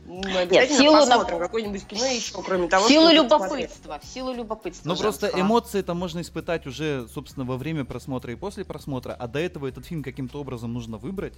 Нет, в силу посмотрим на... какое-нибудь кино еще, кроме того, в силу что любопытства, в силу любопытства. Но просто эмоции-то можно испытать уже, собственно, во время просмотра и после просмотра, а до этого этот фильм каким-то образом нужно выбрать.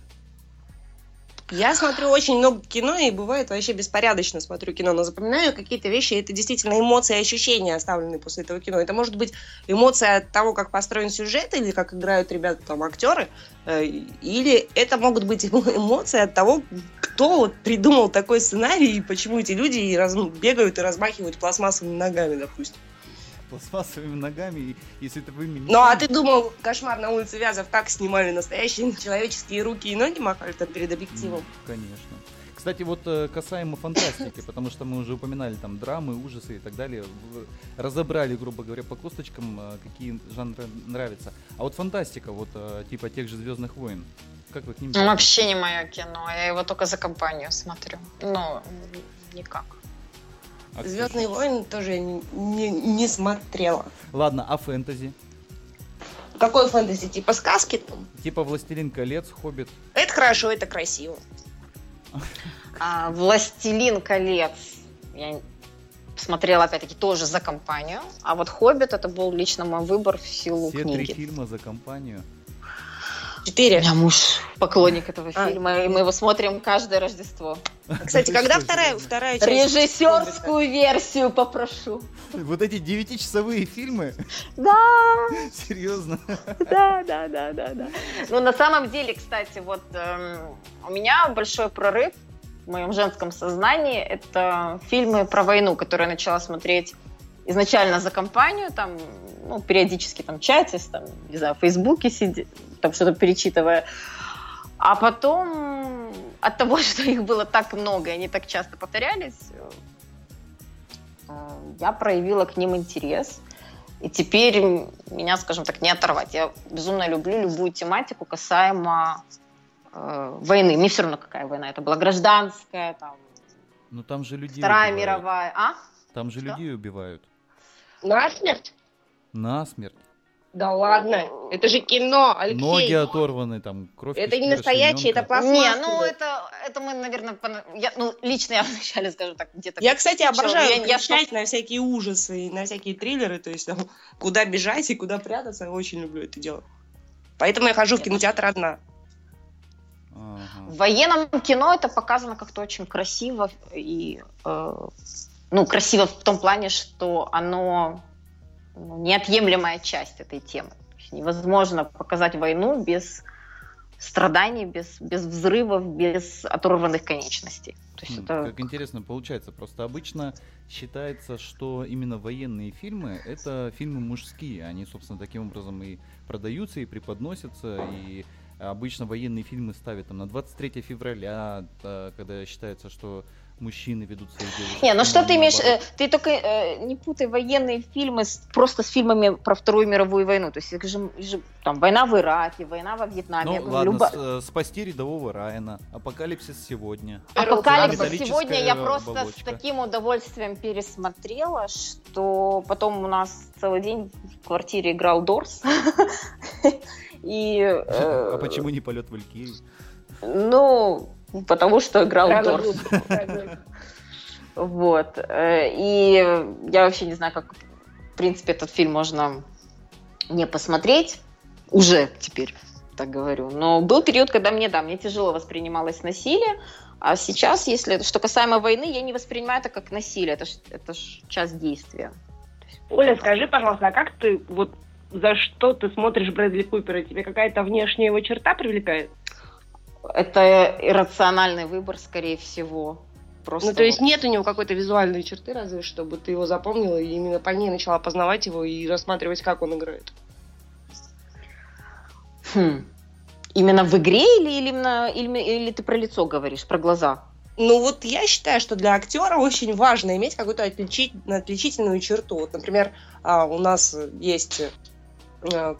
Я смотрю очень много кино, и бывает вообще беспорядочно смотрю кино, но запоминаю какие-то вещи, это действительно эмоции и ощущения, оставленные после этого кино. Это может быть эмоция от того, как построен сюжет, или как играют ребята, там, актеры, или это могут быть эмоции от того, кто вот придумал такой сценарий, и почему эти люди и раз... бегают и размахивают пластмассовыми ногами, допустим. Пластмассовыми ногами, если ты выменишь. Ну, а ты думал, «Кошмар на улице Вязов» как снимали? Настоящие человеческие руки и ноги махали там перед объективом? Конечно. Кстати, вот касаемо фантастики, потому что мы уже упоминали там драмы, ужасы и так далее, разобрали, грубо говоря, по косточкам, какие жанры нравятся. А вот фантастика, вот типа тех же «Звездных войн», как вы к ним? Ну, вообще не мое кино, я его только за компанию смотрю, но никак. А «Звездные войны» тоже не, не, не смотрела. Ладно, а фэнтези? Какой фэнтези? Типа сказки там? Типа «Властелин колец», «Хоббит». Это хорошо, это красиво. А, «Властелин колец» я смотрела, опять-таки, тоже за компанию. А вот «Хоббит» это был лично мой выбор в силу Все книги. Все три фильма за компанию? Четыре. У меня муж поклонник этого а, фильма, и мы его смотрим каждое Рождество. Кстати, когда вторая, вторая часть? Режиссерскую версию попрошу. Вот эти девятичасовые фильмы? Да. Серьезно? Да, да, да, да, да. Ну, на самом деле, кстати, вот эм, у меня большой прорыв в моем женском сознании. Это фильмы про войну, которые я начала смотреть изначально за компанию, там, ну, периодически там чатясь, там, не знаю, в Фейсбуке сидя, там что-то перечитывая. А потом от того, что их было так много, и они так часто повторялись, я проявила к ним интерес. И теперь меня, скажем так, не оторвать. Я безумно люблю любую тематику касаемо э, войны. Мне все равно, какая война. Это была гражданская, там, ну, там же людей Вторая убивают. мировая. А? Там же что? людей убивают. Насмерть? Насмерть. Да ладно, это же кино, Алексей. Ноги оторваны, там, кровь. Это не настоящее, это пластмасса. Не, ну это, это мы, наверное, пона... я, ну, лично я вначале, скажем так, где-то... Я, кстати, обожаю я, кричать я... на всякие ужасы и на всякие триллеры, то есть там, куда бежать и куда прятаться, я очень люблю это дело. Поэтому я хожу в кинотеатр одна. Ага. В военном кино это показано как-то очень красиво и... Э, ну, красиво в том плане, что оно... неотъемлемая часть этой темы. Невозможно показать войну без страданий, без, без взрывов, без оторванных конечностей. То есть хм, это... Как интересно получается. Просто обычно считается, что именно военные фильмы — это фильмы мужские. Они, собственно, таким образом и продаются, и преподносятся. И обычно военные фильмы ставят там, на двадцать третье февраля, когда считается, что... мужчины ведут свои девушки. Не, ну что ты имеешь... Э, ты только э, не путай военные фильмы с, просто с фильмами про Вторую мировую войну. То есть их же, их же там война в Ираке, война во Вьетнаме. Ну я говорю, ладно, люба... с, э, спасти рядового Райана, апокалипсис сегодня. Апокалипсис да, сегодня я просто бабочка. С таким удовольствием пересмотрела, что потом у нас целый день в квартире играл Дорс. А почему не полет Валькирии? Ну... Потому что играл Дорс. Вот. И я вообще не знаю, как, в принципе, этот фильм можно не посмотреть. Уже теперь так говорю. Но был период, когда мне, да, мне тяжело воспринималось насилие. А сейчас, если что касаемо войны, я не воспринимаю это как насилие. Это ж, это ж часть действия. Оля, скажи, пожалуйста, а как ты, вот за что ты смотришь Брэдли Купера? Тебе какая-то внешняя его черта привлекает? Это иррациональный выбор, скорее всего. Просто ну, то есть нет у него какой-то визуальной черты, разве чтобы ты его запомнила и именно по ней начала познавать его и рассматривать, как он играет? Хм. Именно в игре или, или, или, или ты про лицо говоришь, про глаза? Ну вот я считаю, что для актера очень важно иметь какую-то отличить, отличительную черту. Вот, например, у нас есть...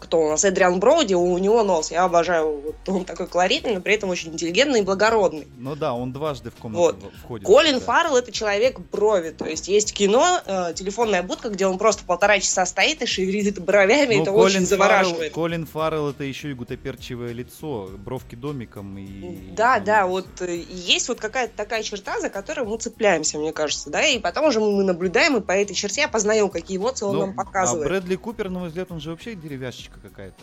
Кто у нас? Эдриан Броуди, у него нос. Я обожаю, вот он такой колоритный, но при этом очень интеллигентный и благородный. Ну да, он дважды в комнату вот. входит. Колин Фаррелл — это человек брови. То есть есть кино, э, телефонная будка, где он просто полтора часа стоит и шевелит бровями, но это Колин очень завораживает. Фаррелл, Колин Фаррелл — это еще и гутоперчивое лицо, бровки домиком. И... Да, и... да, вот есть вот какая-то такая черта, за которой мы цепляемся, мне кажется, да, и потом уже мы наблюдаем и по этой черте познаем, какие эмоции он но, нам показывает. А Брэдли Купер, на мой взгляд, он же вообще деревяшечка какая-то.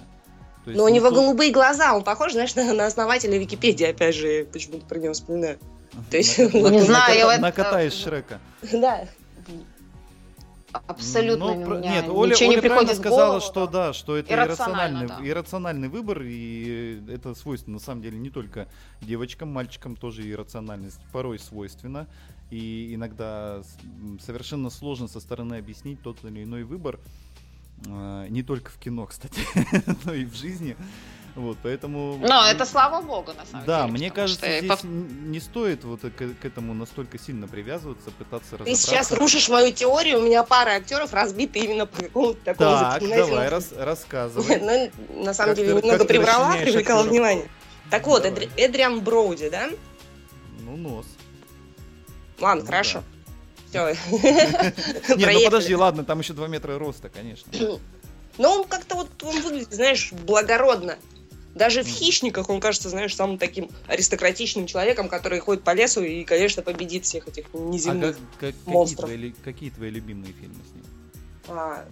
То есть но у него то... голубые глаза, он похож, знаешь, на, на основателя Википедии, опять же, почему-то про него вспоминаю. То есть... Не знаю, на кота из Шрека. Да. Абсолютно не меняет. Нет, Оля правильно сказала, что да, что это иррациональный выбор, и это свойственно, на самом деле, не только девочкам, мальчикам тоже иррациональность порой свойственна, и иногда совершенно сложно со стороны объяснить тот или иной выбор. Не только в кино, кстати, но и в жизни. Вот, поэтому... Но это слава богу, на самом да, деле. Да, мне кажется, здесь пов... не стоит вот к, к этому настолько сильно привязываться, пытаться разобраться. Ты сейчас рушишь мою теорию, у меня пара актеров разбиты именно по какому-то такому запоминательному... Так, давай, рас, рассказывай. Нет, ну, на самом как деле, ты, немного приврала, привлекала внимание. Так вот, давай. Эдриан Броуди, да? Ну, нос. Ладно, ну, хорошо. Да. Все. Не, ну подожди, ладно, там еще два метра роста, конечно. Но он как-то вот, он выглядит, знаешь, благородно. Даже в «Хищниках» он кажется, знаешь, самым таким аристократичным человеком, который ходит по лесу и, конечно, победит всех этих неземных а как, как, монстров. Какие твои, какие твои любимые фильмы с ним? А...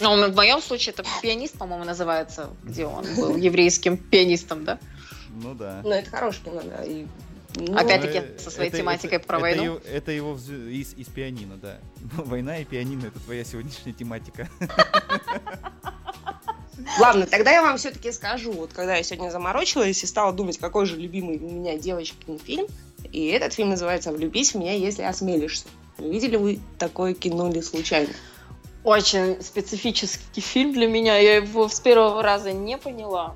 Ну, в моем случае это пианист, по-моему, называется, где он был еврейским пианистом, да? Ну да. Ну это хороший кино, да. И, ну, опять-таки э, со своей это, тематикой это, про это войну. Его, это его из, из пианино, да. Но война и пианино — это твоя сегодняшняя тематика. Ладно, тогда я вам все-таки скажу, вот когда я сегодня заморочилась и стала думать, какой же любимый у меня девочкин фильм, и этот фильм называется «Влюбись в меня, если осмелишься». Видели вы такое кино ли случайно? Очень специфический фильм для меня, я его с первого раза не поняла,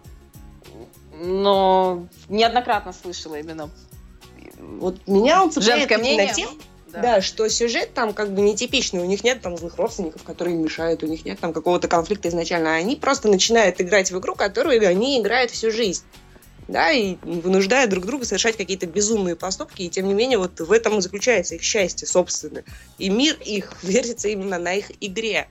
но неоднократно слышала именно. Вот меня он цепляет именно тем, да. да, что сюжет там как бы нетипичный, у них нет там злых родственников, которые мешают, у них нет там какого-то конфликта изначально, они просто начинают играть в игру, которую они играют всю жизнь, да, и вынуждают друг друга совершать какие-то безумные поступки, и тем не менее вот в этом и заключается их счастье, собственно, и мир их верится именно на их игре.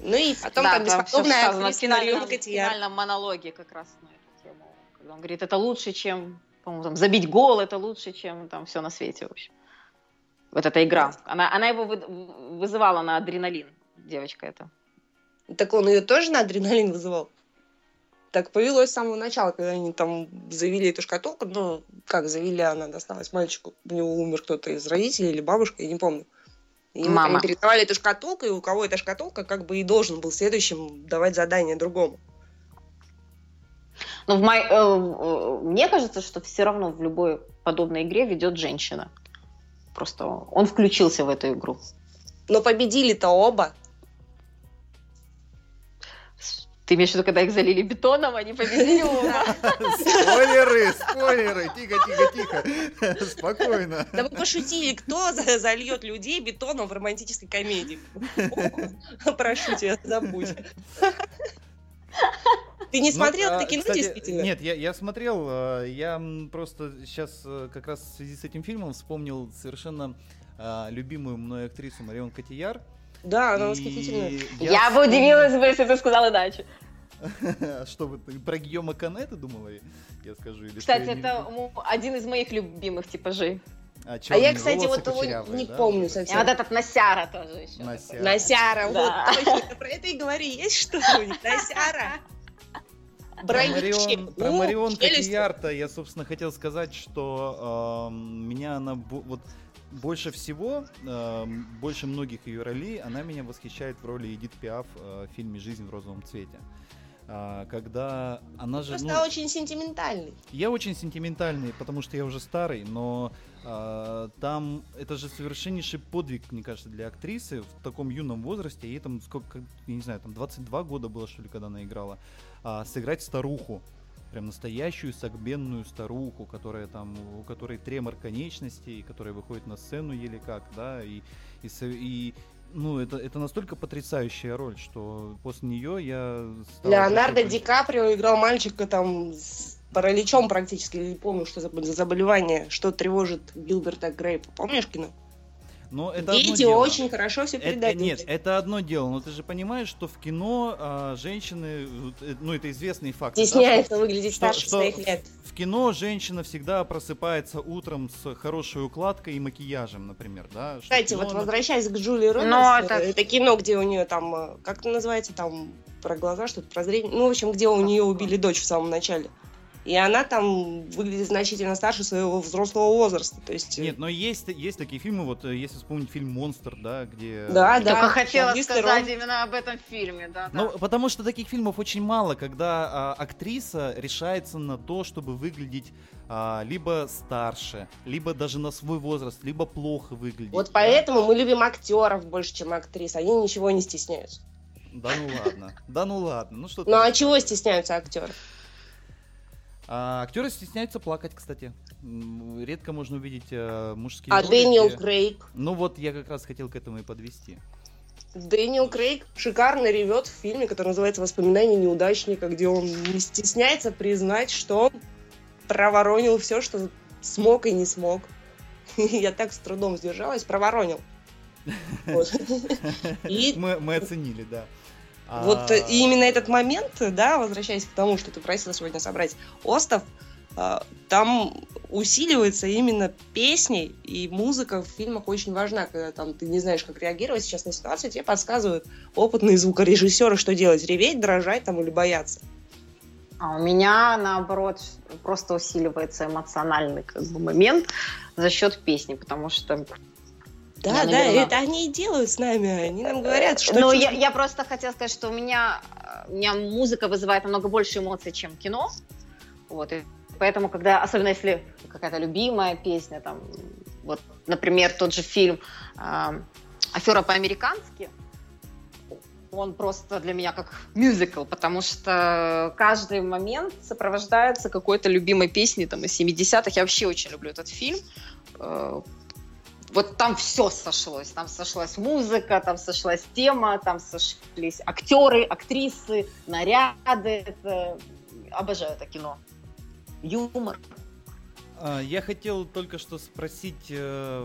Ну и потом да, там бесподобная актриса Марион Котияр. В финальном монологе как раз на эту тему, когда он говорит, это лучше, чем, по-моему, там, забить гол, это лучше, чем там все на свете, в общем. Вот эта игра. Она, она его вы, вызывала на адреналин, девочка эта. Так он ее тоже на адреналин вызывал? Так повелось с самого начала, когда они там завели эту шкатулку. Ну, как завели, она досталась мальчику. У него умер кто-то из родителей или бабушка, я не помню. И Мама. Они передавали эту шкатулку, и у кого эта шкатулка, как бы и должен был следующим давать задание другому. Но в май... Мне кажется, что все равно в любой подобной игре ведет женщина. Просто он включился в эту игру. Но победили-то оба. Ты имеешь в виду, когда их залили бетоном, они победили оба. Спойлеры, спойлеры. Тихо, тихо, тихо. Спокойно. Да вы пошутили, кто зальет людей бетоном в романтической комедии? Прошу тебя, забудь. Ты не смотрел ну, это кино, кстати, действительно? Нет, я, я смотрел. Я просто сейчас как раз в связи с этим фильмом вспомнил совершенно а, любимую мной актрису Марион Котияр. Да, она и... восхитительная. Я, я вспом... бы удивилась бы, если ты сказал иначе. Что, про Гийома Кане ты думала, я скажу? Или кстати, что, это не... один из моих любимых типажей. А, а я, кстати, вот его не да? помню совсем. А вот этот Носяра тоже еще. Носяра, Носяра да. Вот точно, про это и говори. Есть что-нибудь? Носяра. Про Марион, про Марион Котияр-то я, собственно, хотел сказать, что э, меня она вот больше всего, э, больше многих ее ролей, она меня восхищает в роли Эдит Пиаф э, в фильме «Жизнь в розовом цвете». Э, когда она же... Просто ну, очень сентиментальный. Я очень сентиментальный, потому что я уже старый, но э, там это же совершеннейший подвиг, мне кажется, для актрисы в таком юном возрасте. Ей там, сколько, я не знаю, там двадцать два года было, что ли, когда она играла. Сыграть старуху, прям настоящую согбенную старуху, которая там, у которой тремор конечностей, которая выходит на сцену еле как, да, и, и, и ну, это, это настолько потрясающая роль, что после нее я... Леонардо Ди Каприо играл мальчика там с параличом практически, не помню, что за заболевание, что тревожит Гилберта Грейпа, помнишь кино? Но это видео очень хорошо все передают. Нет, это одно дело, но ты же понимаешь, что в кино а, женщины, ну это известный факт. Стесняется да, выглядеть что, старше что своих лет. В кино женщина всегда просыпается утром с хорошей укладкой и макияжем, например, да. Кстати, кино, вот она... возвращаясь к Джули Робертс, это... это кино, где у нее там, как это называется, там про глаза что-то, про зрение, ну в общем, где у нее убили дочь в самом начале. И она там выглядит значительно старше своего взрослого возраста. То есть... Нет, но есть, есть такие фильмы, вот если вспомнить фильм «Монстр», да, где... Да, да. Только хотела сказать он... именно об этом фильме, да, да. Ну, потому что таких фильмов очень мало, когда а, актриса решается на то, чтобы выглядеть а, либо старше, либо даже на свой возраст, либо плохо выглядеть. Вот поэтому мы любим актеров больше, чем актрис. Они ничего не стесняются. Да ну ладно, да ну ладно. Ну что? Ну а чего стесняются актеры? А, актеры стесняются плакать, кстати. Редко можно увидеть а, мужские роли. А Дэниел Крейг? Ну вот я как раз хотел к этому и подвести. Дэниел Крейг шикарно ревет в фильме, который называется «Воспоминания неудачника», где он не стесняется признать, что он проворонил все, что смог и не смог. Я так с трудом сдержалась, проворонил. Мы оценили, да. Вот а... именно этот момент, да, возвращаясь к тому, что ты просила сегодня собрать остов, там усиливается именно песней, и музыка в фильмах очень важна, когда там ты не знаешь, как реагировать сейчас на ситуацию, тебе подсказывают опытные звукорежиссеры, что делать, реветь, дрожать там или бояться. А у меня, наоборот, просто усиливается эмоциональный как бы, момент за счет песни, потому что... Да, я, да, наверное... это они и делают с нами, они нам говорят, что... Ну, я, я просто хотела сказать, что у меня, у меня музыка вызывает намного больше эмоций, чем кино, вот, и поэтому, когда, особенно если какая-то любимая песня, там, вот, например, тот же фильм э, «Афера по-американски», он просто для меня как мюзикл, потому что каждый момент сопровождается какой-то любимой песней там, из семидесятых. Я вообще очень люблю этот фильм. Вот там все сошлось. Там сошлась музыка, там сошлась тема, там сошлись актеры, актрисы, наряды. Это... Обожаю это кино. Юмор. Я хотел только что спросить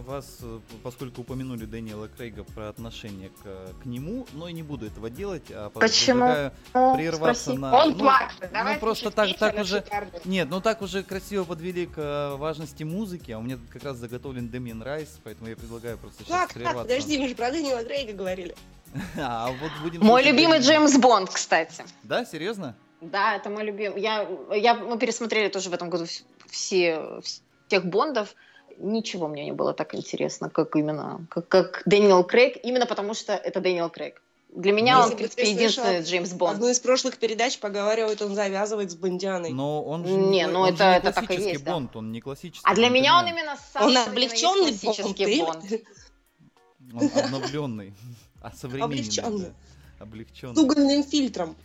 вас, поскольку упомянули Дэниела Крейга про отношение к, к нему, но и не буду этого делать, а предлагаю прерваться Спроси. на... Он ну, плачет, давай ну, просто так, так уже... Нет, ну так уже красиво подвели к важности музыки, а у меня тут как раз заготовлен Дэмиен Райс, поэтому я предлагаю просто сейчас как, прерваться. Как, подожди, мы же про Дэниела Крейга говорили. А вот будем... Мой любимый Джеймс Бонд, кстати. Да, серьезно? Да, это мой любимый. Я, я, мы пересмотрели тоже в этом году все, всех Бондов. Ничего мне не было так интересно, как именно как, как Дэниел Крейг, именно потому что это Дэниел Крейг. Для меня ну, он, в принципе, единственный Джеймс Бонд. Одну из прошлых передач поговаривает, он завязывает с Бондианой. Но он же не, не, ну он это, же не это классический так и есть, Бонд, да. Он не классический. А для он меня он именно самый он облегченный классический Бонд. Он обновленный, а современный. Облегченный. Облегченный. С угольным фильтром.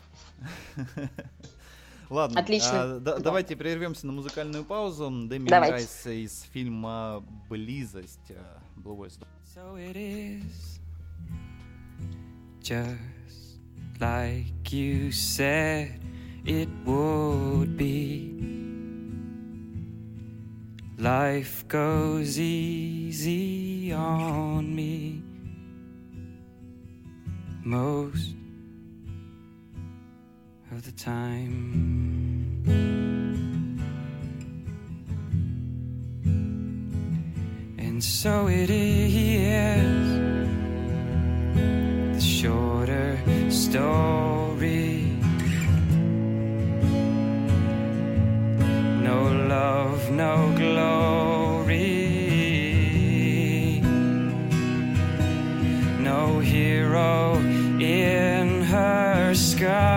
Ладно, а, да, давайте прервемся на музыкальную паузу. Дэми Райс из фильма «Близость». So it is just like you said it would be. Life goes easy on me. Most of the time, and so it is the shorter story, no love, no glory, no hero in her sky.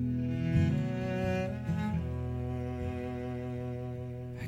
I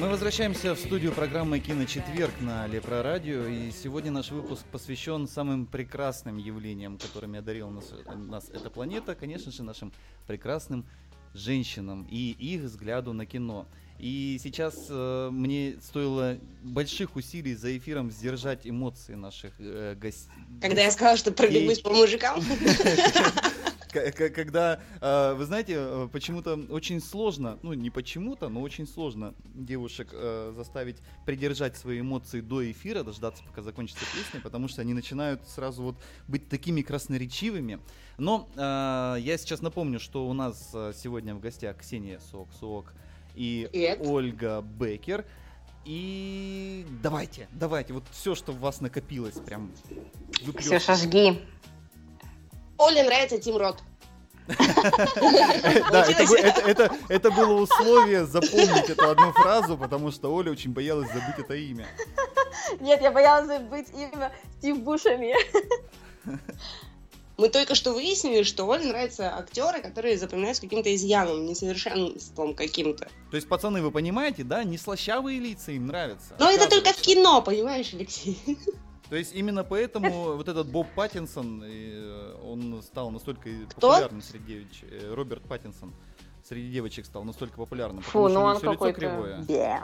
Мы возвращаемся в студию программы «КиноЧетверг» на Лепрорадио, и сегодня наш выпуск посвящен самым прекрасным явлениям, которыми одарила нас, нас эта планета, конечно же, нашим прекрасным женщинам и их взгляду на кино. И сейчас э, мне стоило больших усилий за эфиром сдержать эмоции наших э, гостей. Когда я сказала, что пробегусь и... по мужикам... Когда, вы знаете, почему-то очень сложно, ну не почему-то, но очень сложно девушек заставить придержать свои эмоции до эфира, дождаться, пока закончится песня, потому что они начинают сразу вот быть такими красноречивыми. Но я сейчас напомню, что у нас сегодня в гостях Ксения Суок, Суок и Привет. Ольга Бэкер. И давайте, давайте, вот все, что в вас накопилось, прям выплёсывайте. Все, сожги. Оле нравится Тим Рот. Да, это было условие запомнить эту одну фразу, потому что Оля очень боялась забыть это имя. Нет, я боялась забыть имя Стив Бушами. Мы только что выяснили, что Оле нравятся актеры, которые запоминаются каким-то изъяном, несовершенством каким-то. То есть, пацаны, вы понимаете, да? Не слащавые лица им нравятся. Но это только в кино, понимаешь, Алексей? То есть именно поэтому вот этот Боб Паттинсон, он стал настолько Кто? популярным среди девочек, Роберт Паттинсон среди девочек стал настолько популярным, Фу, потому ну что он все какой-то... лицо кривое. Yeah.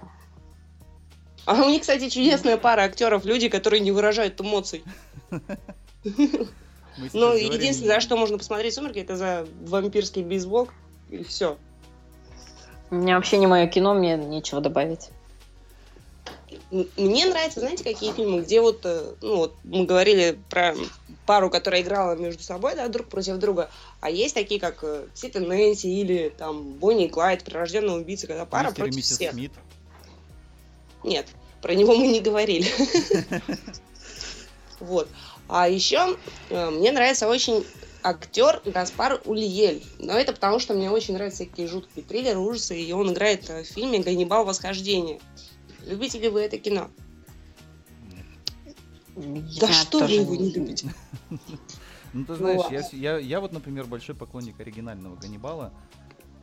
А у них, кстати, чудесная пара актеров, люди, которые не выражают эмоций. Ну, единственное, за что можно посмотреть «Сумерки», это за вампирский бейсбол, и все. У меня вообще не мое кино, мне нечего добавить. Мне нравятся, знаете, какие фильмы, где вот, ну, вот мы говорили про пару, которая играла между собой, да, друг против друга, а есть такие, как Сид и Нэнси или там Бонни и Клайд, прирожденные убийцы, когда пара Мистер против всех. Смит. Нет, про него мы не говорили. Вот. А еще мне нравится очень актер Гаспар Ульель. Но это потому, что мне очень нравятся такие жуткие триллеры, ужасы, и он играет в фильме «Ганнибал. Восхождение». Любите ли вы это кино? Я да что вы его не любите? Ну, ты знаешь, я, я, я вот, например, большой поклонник оригинального «Ганнибала».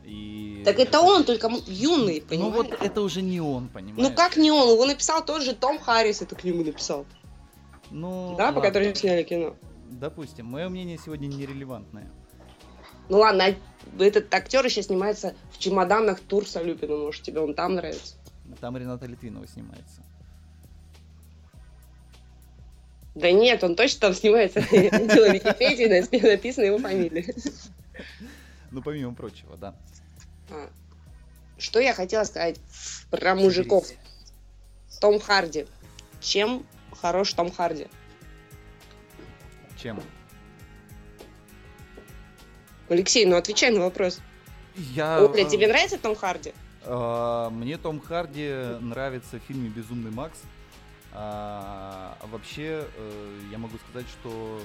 И... Так это он, только юный, понимаешь? Ну вот это уже не он, понимаешь? Ну как не он? Его написал тот же Том Харрис, это к нему написал. Ну, да, ладно. По которому сняли кино. Допустим, мое мнение сегодня нерелевантное. Ну ладно, этот актер еще снимается в «Чемоданах» тур с Алюпиным, может тебе он там нравится? Там Рената Литвинова снимается. Да нет, он точно там снимается. Дело в Википедии, написано его фамилия. Ну, помимо прочего, да. Что я хотела сказать про мужиков. Том Харди. Чем хорош Том Харди? Чем? Алексей, ну отвечай на вопрос. Я... Оля, тебе нравится Том Харди? Мне Том Харди нравится в фильме «Безумный Макс». А вообще, я могу сказать, что,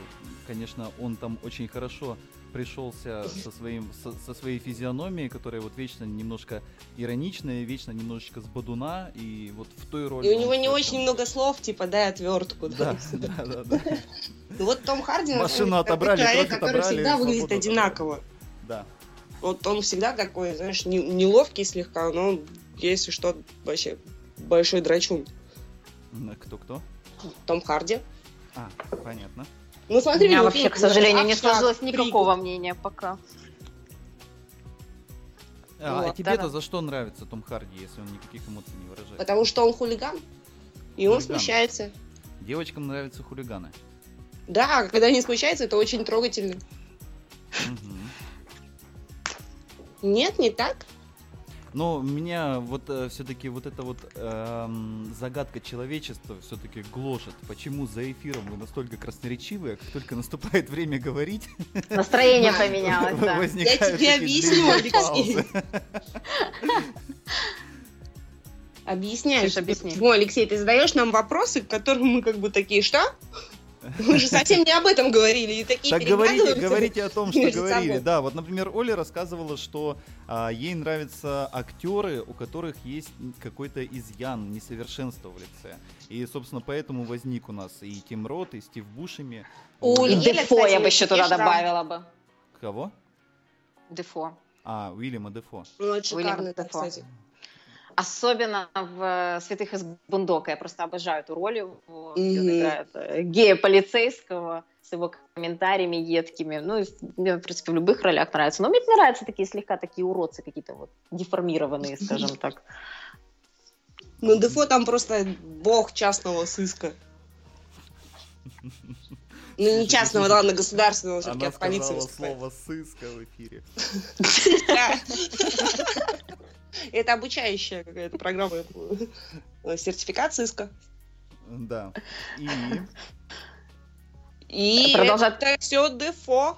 конечно, он там очень хорошо пришелся со, своим, со, со своей физиономией, которая вот вечно немножко ироничная, вечно немножечко с бодуна, и вот в той роли... И у него не очень там... много слов, типа, дай отвертку. Да, да, да, да. Вот Том Харди, такой человек, который всегда выглядит одинаково. Да. Вот он всегда такой, знаешь, неловкий слегка, но если что, вообще большой драчун. Кто-кто? Том Харди. А, понятно. Ну, смотри, у меня вообще, фильм, к сожалению, не сложилось никакого прикуп. мнения пока. А, вот, а тебе-то да, за что нравится Том Харди, если он никаких эмоций не выражает? Потому что он хулиган, и хулиган. он смущается. Девочкам нравятся хулиганы. Да, когда они смущаются, это очень трогательно. Угу. Нет, не так. Но меня вот э, все-таки вот эта вот э, загадка человечества все-таки гложет. Почему за эфиром вы настолько красноречивы, а как только наступает время говорить... Настроение поменялось, да. Я тебе объясню, Алексей. Объясняешь, объясни. Ну, Алексей, ты задаешь нам вопросы, к которым мы как бы такие, что? Мы же совсем не об этом говорили. И такие так говорите, говорите о том, что говорили. Да, вот, например, Оля рассказывала, что а, ей нравятся актеры, у которых есть какой-то изъян, несовершенство в лице. И, собственно, поэтому возник у нас и Тим Рот, и Стив Бушеми. У и Дефо, кстати, я бы еще туда добавила бы. Кого? Дефо. А, Уильяма Дефо. Ну, шикарный, кстати. Особенно в «Святых из Бундока». Я просто обожаю эту роль. Он играет гея-полицейского с его комментариями едкими. Ну, и, мне, в принципе, в любых ролях нравится. Но мне нравятся такие слегка такие уродцы, какие-то вот деформированные, скажем так. Ну, Дефо там просто бог частного сыска. Ну, не частного, ладно, государственного, все-таки от полиции. Она сказала слово «сыска» в эфире. Это обучающая какая-то программа, сертификат сыска. Да. И, И продолжать. Это все Дефо.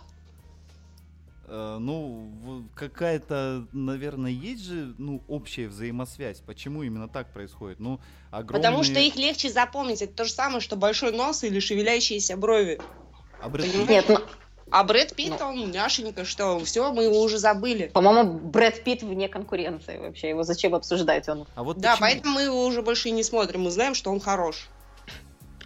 Э, ну, какая-то, наверное, есть же ну, общая взаимосвязь. Почему именно так происходит? Ну, огромные... Потому что их легче запомнить. Это то же самое, что большой нос или шевеляющиеся брови. А Брэд... Нет, ну... А Брэд Питт, ну, он няшенька, что все, мы его уже забыли. По-моему, Брэд Питт вне конкуренции вообще, его зачем обсуждать? Он... А вот да, почему? Поэтому мы его уже больше и не смотрим, мы знаем, что он хорош.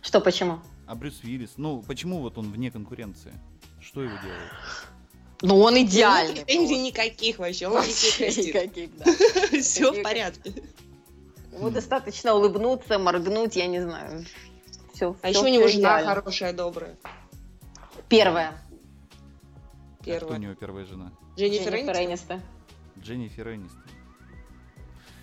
Что, почему? А Брюс Уиллис, ну, почему вот он вне конкуренции? Что его делает? Ну, он идеальный. Претензий никаких вообще, он никаких, да. Все в порядке. Ему достаточно улыбнуться, моргнуть, я не знаю. А еще у него жена хорошая, добрая. Первая. А кто у него первая жена? Дженнифер Энистон. Дженнифер Энистон.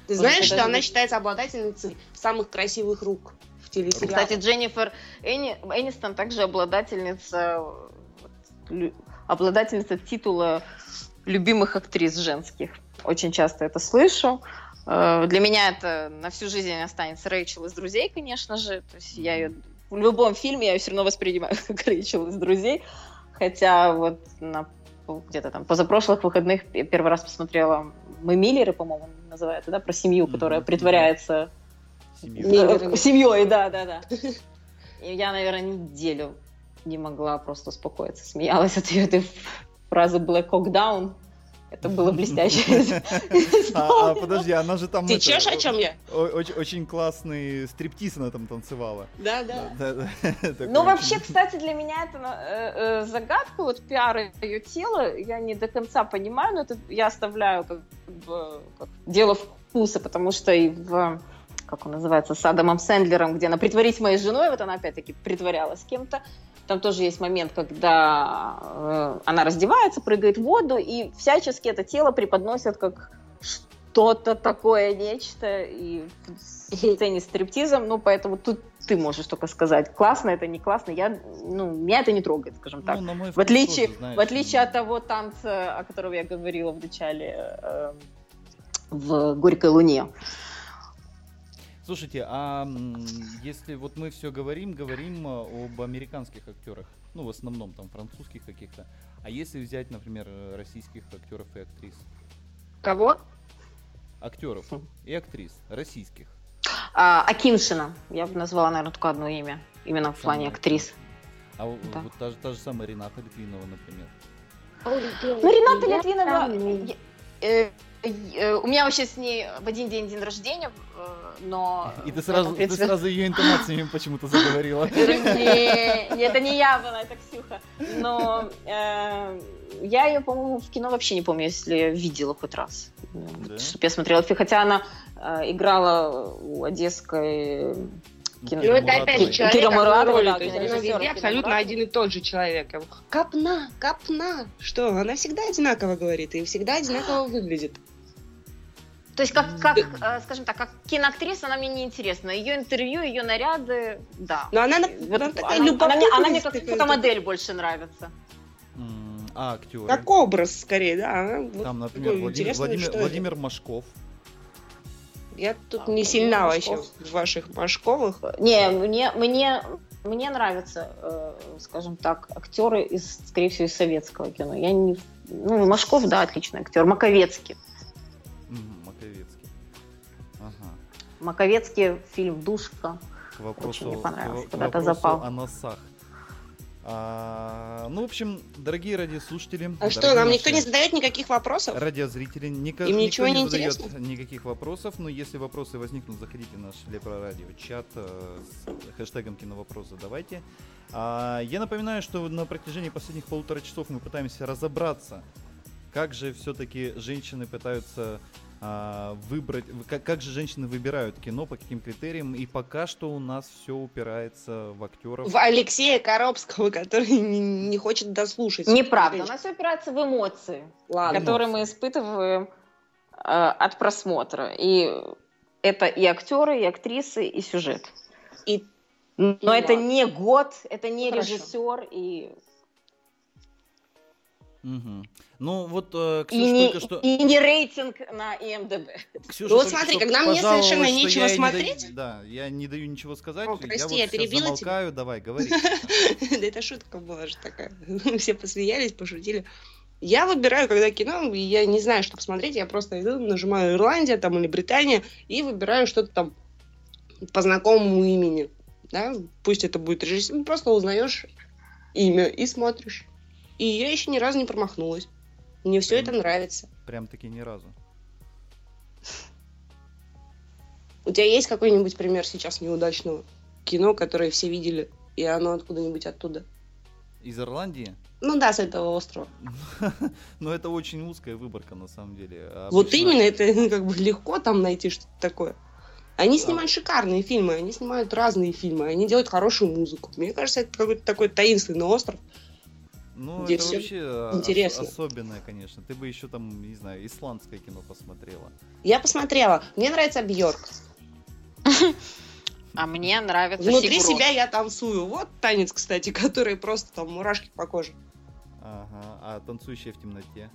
Ты знаешь, что она считается обладательницей самых красивых рук в телесериале? Кстати, Дженнифер Эни... Энистон также обладательница, обладательница титула любимых актрис женских. Очень часто это слышу. Для меня это на всю жизнь останется Рэйчел из «Друзей», конечно же. То есть я ее в любом фильме я ее все равно воспринимаю как Рэйчел из «Друзей». Хотя вот на, где-то там позапрошлых выходных первый раз посмотрела «Мы Миллеры», по-моему, называют, да, про семью, которая mm-hmm. притворяется семьей. семьей, да, да, да. И я, наверное, неделю не могла просто успокоиться, смеялась от ее этой фразы «Black Hawk Down». Это было блестяще. А подожди, она же там... Ты чешь, о чем я? Очень классный стриптиз она там танцевала. Да, да. Ну, вообще, кстати, для меня это загадка, вот пиар ее тела, я не до конца понимаю, но это я оставляю как дело вкуса, потому что и в... как он называется, с Адамом Сэндлером, где она «Притворись моей женой», вот она опять-таки притворялась с кем-то. Там тоже есть момент, когда э, она раздевается, прыгает в воду, и всячески это тело преподносят как что-то такое, нечто, и в сцене с стриптизом, ну, поэтому тут ты можешь только сказать, классно это, не классно, я, ну, меня это не трогает, скажем так. Ну, на мой взгляд, в отличие, тоже, знаешь, в отличие от того танца, о котором я говорила в начале э, в «Горькой луне». Слушайте, а если вот мы все говорим, говорим об американских актерах, ну, в основном там французских каких-то, а если взять, например, российских актеров и актрис? Кого? Актеров и актрис российских. А, Акиншина. Я бы назвала, наверное, только одно имя, именно в плане актрис. А да. вот та же, та же самая Рената Литвинова, например. Ну, Рената Литвинова... У меня вообще с ней в один день день рождения, но... И ты сразу, этом, принципе... ты сразу ее интонациями почему-то заговорила. Это не я была, это Ксюха. Но я ее, по-моему, в кино вообще не помню, если видела хоть раз. Чтобы я смотрела. Хотя она играла у одесской... Ну, это опять же человек, который да, везде абсолютно один и тот же человек. Копна, копна. Что, она всегда одинаково говорит и всегда одинаково выглядит. То есть, как, как да. скажем так, как киноактриса, она мне неинтересна. Ее интервью, ее наряды, да. Но она, вот, она такая она, любопытная. Она мне, она мне как фотомодель больше нравится. Mm, а, актер. Как образ, скорее, да. Там, вот, например, Владимир, Владимир, Владимир Машков. Я тут а, не сильна вообще в ваших Машковых. Не, мне, мне, мне нравятся, э, скажем так, актеры, из, скорее всего, из советского кино. Я не, ну, Машков, да, отличный актер. Маковецкий. Mm, Маковецкий. Ага. Маковецкий, фильм «Душка». К вопросу, очень мне понравился, к, куда-то к запал. О носах. А, ну, в общем, дорогие радиослушатели... А дорогие что, нам никто не задает никаких вопросов? Радиозрители. Никак, Им ничего не, не задает никаких вопросов. Но если вопросы возникнут, заходите в наш Лепрорадио чат с хэштегом «Киновопрос задавайте». А, я напоминаю, что на протяжении последних полутора часов мы пытаемся разобраться, как же все-таки женщины пытаются а, выбрать... Как, как же женщины выбирают кино, по каким критериям. И пока что у нас все упирается в актеров. В Алексея Коробского, который не, не хочет дослушать. Неправда. У нас все упирается в эмоции, Ладно. которые мы испытываем э, от просмотра. И это и актеры, и актрисы, и сюжет. И... Но и это ладно. не год, это не Хорошо. режиссер и... Угу. Ну вот, Ксюша, и не, только что... И не рейтинг на ай эм ди би. Ксюша, ну вот смотри, когда мне совершенно нечего смотреть... Не даю, да, я не даю ничего сказать. О, прости, я, вот я перебила замолкаю, тебя. Давай, говори. Да это шутка была же такая. Все посмеялись, пошутили. Я выбираю, когда кино, я не знаю, что посмотреть, я просто иду, нажимаю Ирландия там или Британия и выбираю что-то там по знакомому имени. Да? Пусть это будет режиссер, просто узнаешь имя и смотришь. И я еще ни разу не промахнулась. Мне все это нравится. Прям-таки ни разу. У тебя есть какой-нибудь пример сейчас неудачного кино, которое все видели, и оно откуда-нибудь оттуда? Из Ирландии? Ну да, с этого острова. Но это очень узкая выборка, на самом деле. Вот именно, это как бы легко там найти что-то такое. Они снимают шикарные фильмы, они снимают разные фильмы, они делают хорошую музыку. Мне кажется, это какой-то такой таинственный остров. Ну, Где это вообще интересно. Ос- особенное, конечно. Ты бы еще там, не знаю, исландское кино посмотрела. Я посмотрела. Мне нравится Бьорк. А мне нравится Сигурон. Внутри себя я танцую. Вот танец, кстати, который просто там мурашки по коже. Ага. А «Танцующая в темноте»?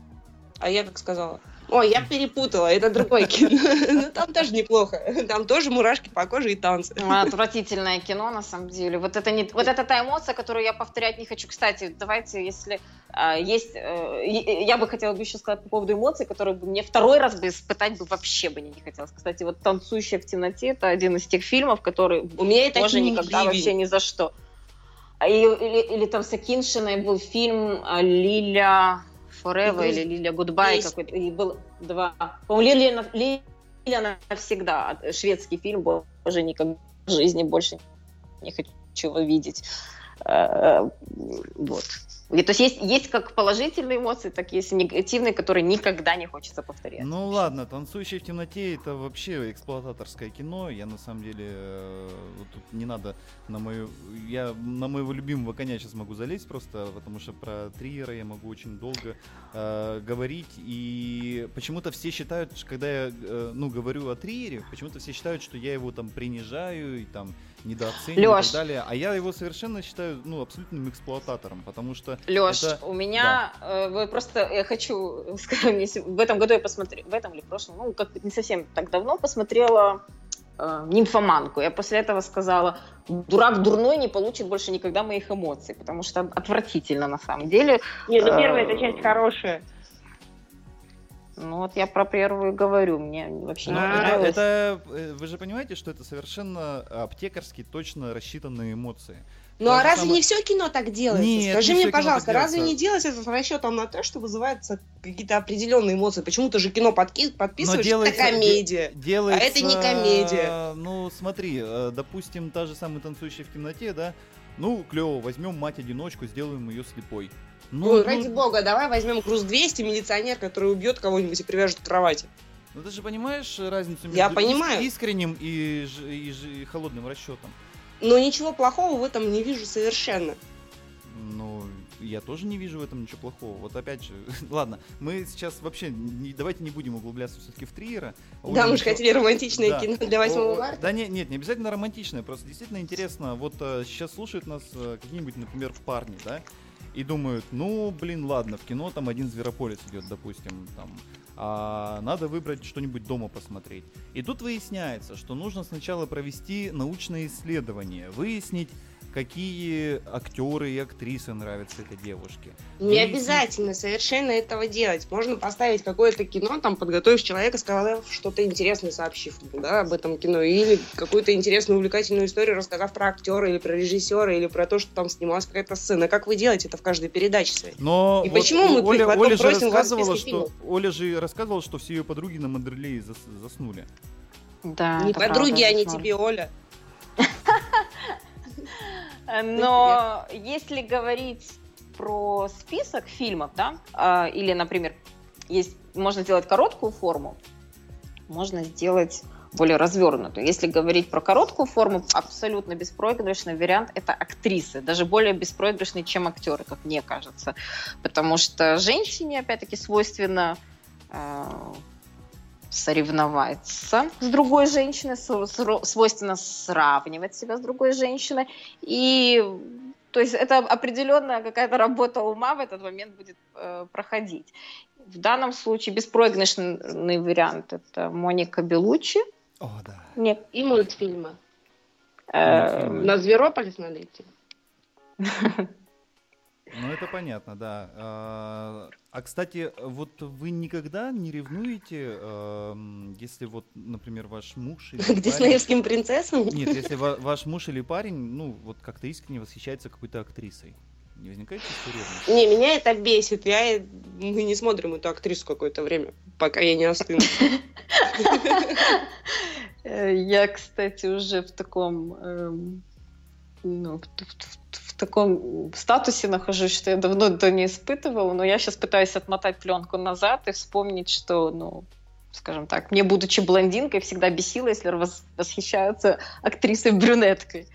А я как сказала? Ой, я перепутала. Это другое кино. Но там тоже неплохо. Там тоже мурашки по коже и танцы. Отвратительное кино, на самом деле. Вот это, не... вот это та эмоция, которую я повторять не хочу. Кстати, давайте, если а, есть... А, я бы хотела бы еще сказать по поводу эмоций, которые бы мне второй раз бы испытать бы вообще бы не хотелось. Кстати, вот «Танцующая в темноте» — это один из тех фильмов, который у меня тоже никогда ливень. вообще ни за что. И, или, или там с Акиньшиной был фильм «Лиля... Forever» или «Лиля Гудбай» какой-то. И было два. По-моему, «Лиля, Лиля навсегда». Шведский фильм был. Уже никогда в жизни больше не хочу его видеть. Вот. И, то есть, есть есть как положительные эмоции, так есть и негативные, которые никогда не хочется повторять. Ну ладно, «Танцующие в темноте» — это вообще эксплуататорское кино. Я на самом деле вот тут не надо на мою. Я на моего любимого коня сейчас могу залезть просто, потому что про триера я могу очень долго э, говорить. И почему-то все считают, когда я э, ну, говорю о триере, почему-то все считают, что я его там принижаю и там недооцениваю Лёш. и так далее. А я его совершенно считаю ну, абсолютным эксплуататором, потому что Леш, это... у меня, да. э, просто я хочу, сказать, в этом году я посмотрела, в этом или в прошлом, ну, как не совсем так давно посмотрела э, «Нимфоманку». Я после этого сказала, дурак дурной не получит больше никогда моих эмоций, потому что отвратительно на самом деле. Нет, ну первая эта часть хорошая. Ну вот я про первую говорю, мне вообще не нравилось. Это, вы же понимаете, что это совершенно аптекарски точно рассчитанные эмоции. Ну а разве не все кино так делается? Скажи мне, пожалуйста, разве не делается это с расчетом на то, что вызываются какие-то определенные эмоции? Почему ты же кино подписываешь, это комедия, а это не комедия. Ну смотри, допустим, та же самая «Танцующая в темноте», да? Ну, клево, возьмем мать-одиночку, сделаем ее слепой. Ну, Ой, ну... ради бога, давай возьмем груз двести, милиционер, который убьет кого-нибудь и привяжет к кровати. Ну ты же понимаешь разницу между Я понимаю. искренним и, ж... и, ж... и холодным расчетом? Но ничего плохого в этом не вижу совершенно. Ну, я тоже не вижу в этом ничего плохого. Вот опять же, ладно, мы сейчас вообще, не, давайте не будем углубляться все-таки в триера. Да, мы же хотели романтичное да. кино для восьмого марта. Да нет, нет, не обязательно романтичное, просто действительно интересно. Вот а, сейчас слушают нас а, какие-нибудь, например, парни, да, и думают, ну, блин, ладно, в кино там один «Зверополис» идет, допустим, там, а надо выбрать что-нибудь дома посмотреть. И тут выясняется, что нужно сначала провести научное исследование, выяснить, какие актеры и актрисы нравятся этой девушке. Не и... обязательно совершенно этого делать. Можно поставить какое-то кино, там, подготовив человека, сказав что-то интересное, сообщив да, об этом кино, или какую-то интересную, увлекательную историю, рассказав про актера, или про режиссера, или про то, что там снималась какая-то сцена. Как вы делаете это в каждой передаче своей? Но и вот почему мы Оля, потом Оля просим вас в списке фильмов? Оля же рассказывала, что все ее подруги на Мандерлее зас- заснули. Да, не подруги, они а тебе, Оля. Но если говорить про список фильмов, да, или, например, есть, можно сделать короткую форму, можно сделать более развернутую. Если говорить про короткую форму, абсолютно беспроигрышный вариант – это актрисы, даже более беспроигрышный, чем актеры, как мне кажется. Потому что женщине, опять-таки, свойственно соревноваться с другой женщиной, свойственно сравнивать себя с другой женщиной. И, то есть, это определенная какая-то работа ума в этот момент будет э, проходить. В данном случае беспроигрышный вариант – это Моника Белуччи. О, да. Нет. И мультфильмы. мультфильмы. На «Зверополис» надо идти. Ну, это понятно, да. А, кстати, вот вы никогда не ревнуете, если вот, например, ваш муж или парень... К диснеевским принцессам? Нет, если ваш муж или парень, ну, вот как-то искренне восхищается какой-то актрисой. Не возникает ревности? Не, меня это бесит. Я... Мы не смотрим эту актрису какое-то время, пока я не остыну. Я, кстати, уже в таком... Ну, в таком статусе нахожусь, что я давно это не испытывала, но я сейчас пытаюсь отмотать пленку назад и вспомнить, что, ну, скажем так, мне, будучи блондинкой, всегда бесило, если восхищаются актрисой-брюнеткой.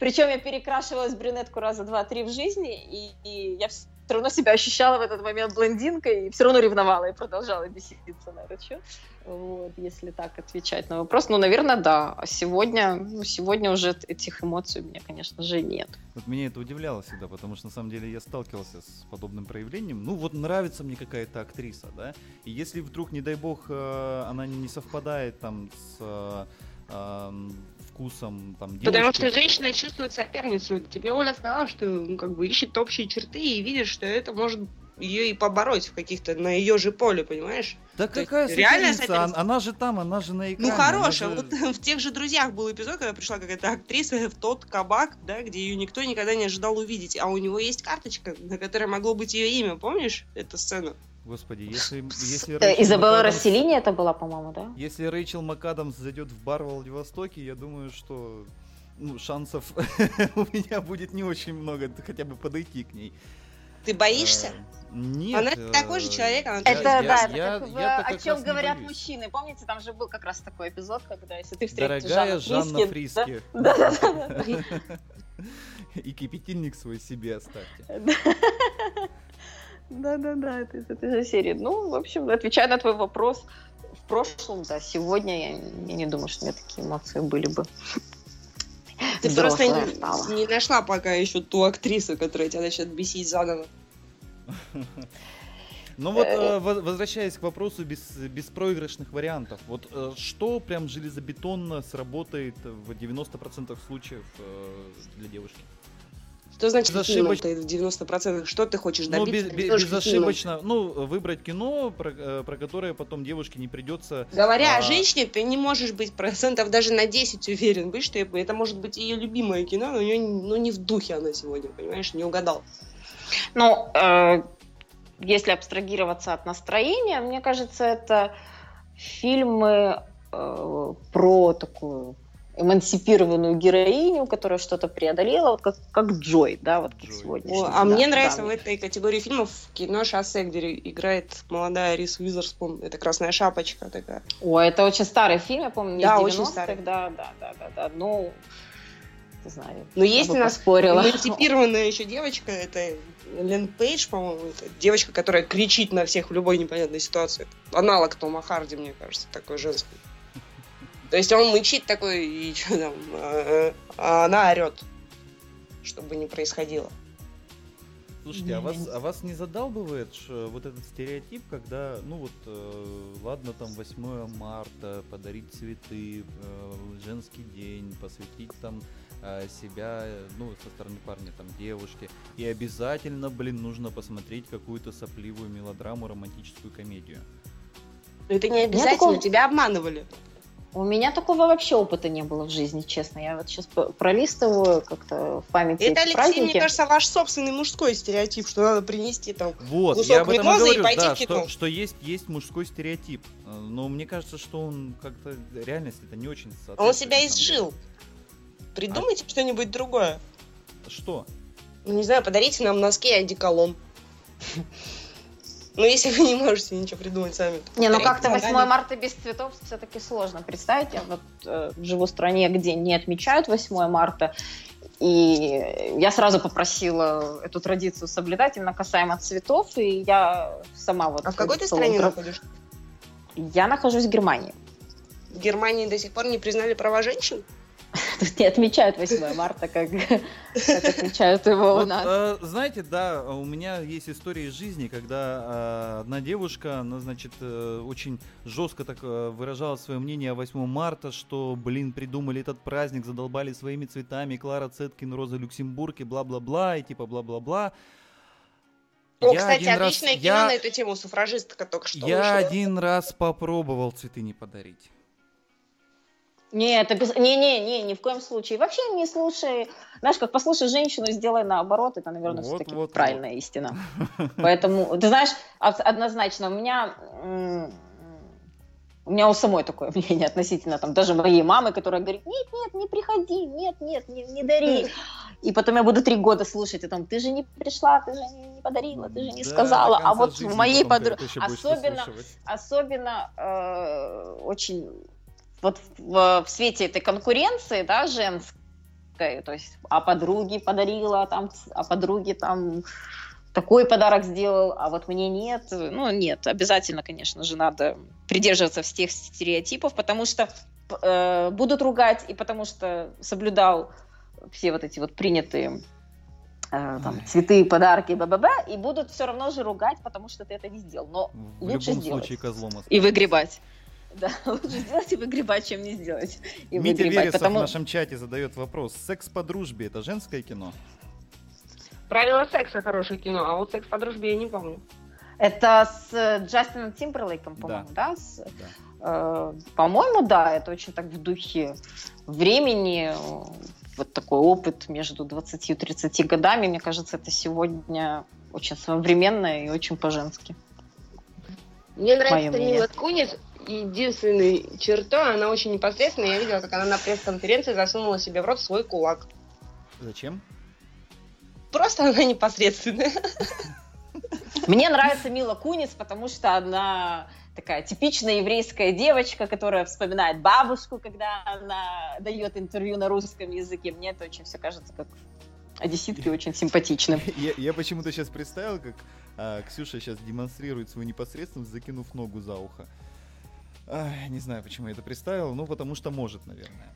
Причем я перекрашивалась брюнетку раза два-три в жизни, и я все равно себя ощущала в этот момент блондинкой, и все равно ревновала, и продолжала беситься на этот счет. Вот, если так отвечать на вопрос, ну, наверное, да. А сегодня, ну, сегодня уже этих эмоций у меня, конечно же, нет. Вот меня это удивляло всегда, потому что, на самом деле, я сталкивался с подобным проявлением. Ну, вот нравится мне какая-то актриса, да, и если вдруг, не дай бог, она не совпадает там с... вкусом, там, девушки. Потому что женщина чувствует соперницу. Тебе Оля сказала, что ну, как бы ищет общие черты и видит, что это может ее и побороть в каких-то на ее же поле, понимаешь? Да то какая соперница? Она, она же там, она же на экране. Ну хорошая. Же... Вот в тех же «Друзьях» был эпизод, когда пришла какая-то актриса в тот кабак, да, где ее никто никогда не ожидал увидеть, а у него есть карточка, на которой могло быть ее имя, помнишь эту сцену? Господи, если... если Изабелла Расселини это была, по-моему, да? Если Рэйчел МакАдамс зайдет в бар в Владивостоке, я думаю, что ну, шансов у меня будет не очень много, хотя бы подойти к ней. Ты боишься? А, нет. Она а... такой же человек. Она... Это, я, да, я, это как, я, в, я о чем говорят мужчины. Помните, там же был как раз такой эпизод, когда если ты встретишь Жанну Фриске... Дорогая Жанна Фриске. Да-да-да. И кипятильник свой себе оставьте. Да-да-да, это из этой же серии. Ну, в общем, отвечая на твой вопрос, в прошлом, да, сегодня я, я не думаю, что у меня такие эмоции были бы. Ты просто не, не нашла пока еще ту актрису, которая тебя начнет бесить заново. Ну вот, возвращаясь к вопросу беспроигрышных вариантов, вот что прям железобетонно сработает в девяноста процентах случаев для девушки? Что значит безошибоч... кино в девяноста процентах? Что ты хочешь добиться? Ну, без, без, безошибочно. Кино. Ну, выбрать кино, про, про которое потом девушке не придется... Говоря а... о женщине, ты не можешь быть процентов даже на десять уверен. Быть, что это может быть ее любимое кино, но у нее, ну, не в духе она сегодня, понимаешь? Не угадал. Ну, э, если абстрагироваться от настроения, мне кажется, это фильмы э, про такую... эмансипированную героиню, которая что-то преодолела, вот как, как Джой, да, вот Джой. Сегодня. О, а да, мне да, нравится да. в этой категории фильмов кино «Шоссе», где играет молодая Риз Уизерспун. Это «Красная шапочка» такая. О, это очень старый фильм, я помню, да, из девяностых. Очень старый. Да, да, да, да, да, ну, не знаю. Но есть у нас эмансипированная еще девочка, это Лен Пейдж, по-моему, это девочка, которая кричит на всех в любой непонятной ситуации. Аналог Тома Харди, мне кажется, такой женский. То есть он мычит такой, и что там, а она орет, чтобы не происходило. Слушайте, а вас, а вас не задалбывает вот этот стереотип, когда, ну вот, э, ладно, там восьмое марта, подарить цветы, э, женский день, посвятить там э, себя, ну, со стороны парня, там, девушке, и обязательно, блин, нужно посмотреть какую-то сопливую мелодраму, романтическую комедию. Это не обязательно, такого... тебя обманывали. У меня такого вообще опыта не было в жизни, честно. Я вот сейчас пролистываю как-то в памяти эти праздники. Это, Алексей, мне кажется, ваш собственный мужской стереотип, что надо принести там вот, кусок мимозы и, и пойти да, в кино. Что, что есть, есть мужской стереотип, но мне кажется, что он как-то реальность это не очень соответствует. Он себя изжил. Придумайте а? что-нибудь другое. Что? Не знаю, подарите нам носки и одеколон. Ну, если вы не можете ничего придумать сами. Не, ну как-то восьмое марта без цветов все-таки сложно представить. Я вот э, живу в стране, где не отмечают восьмое марта, и я сразу попросила эту традицию соблюдать именно касаемо цветов, и я сама вот... А в какой ты стране находишься? Я нахожусь в Германии. В Германии до сих пор не признали права женщин? Тут не отмечают восьмое марта, как, как отмечают его вот, у нас. Э, знаете, да, у меня есть история из жизни, когда э, одна девушка, она, значит, э, очень жестко так э, выражала свое мнение о восьмое марта, что, блин, придумали этот праздник, задолбали своими цветами, Клара Цеткин, Роза Люксембург и бла-бла-бла, и типа бла-бла-бла. О, я кстати, отличное раз, кино я, на эту тему, суфражистка только что Я вышла. один раз попробовал цветы не подарить. Нет, не-не-не, ни в коем случае. Вообще не слушай, знаешь, как послушай женщину, сделай наоборот, это, наверное, вот, все-таки вот, правильная вот. истина. Поэтому, ты знаешь, однозначно, у меня, у меня у самой такое мнение относительно, там, даже моей мамы, которая говорит, нет-нет, не приходи, нет-нет, не, не дари. И потом я буду три года слушать, и там, ты же не пришла, ты же не подарила, ты же не да, сказала. А вот в моей подруге, особенно, особенно э, очень... Вот в, в свете этой конкуренции, да, женской, то есть, а подруге подарила, там, а подруге там такой подарок сделал, а вот мне нет. Ну, нет, обязательно, конечно же, надо придерживаться всех стереотипов, потому что э, будут ругать, и потому что соблюдал все вот эти вот принятые э, там, цветы, подарки, ба-ба-ба, и будут все равно же ругать, потому что ты это не сделал. Но в лучше любом сделать случае козлом осталось. И выгребать. Да, лучше сделать и выгребать, чем не сделать. И Дмитрий Вересов потому... в нашем чате задает вопрос. Секс по дружбе – это женское кино? Правила секса – хорошее кино, а вот секс по дружбе я не помню. Это с Джастином Тимберлейком, по-моему, да? да? С... да. Э, по-моему, да, это очень так в духе времени. Вот такой опыт между двадцатью и тридцатью годами, мне кажется, это сегодня очень современное и очень по-женски. Мне нравится Данила Кунис. Единственной чертой, она очень непосредственная. Я видела, как она на пресс-конференции засунула себе в рот свой кулак. Зачем? Просто она непосредственная. Мне нравится Мила Кунис, потому что она такая типичная еврейская девочка, которая вспоминает бабушку, когда она дает интервью на русском языке. Мне это очень все кажется как одесситки очень симпатичным. Я, я почему-то сейчас представил, как а, Ксюша сейчас демонстрирует свою непосредственность, закинув ногу за ухо. Ах, не знаю, почему я это представил, ну, потому что может, наверное.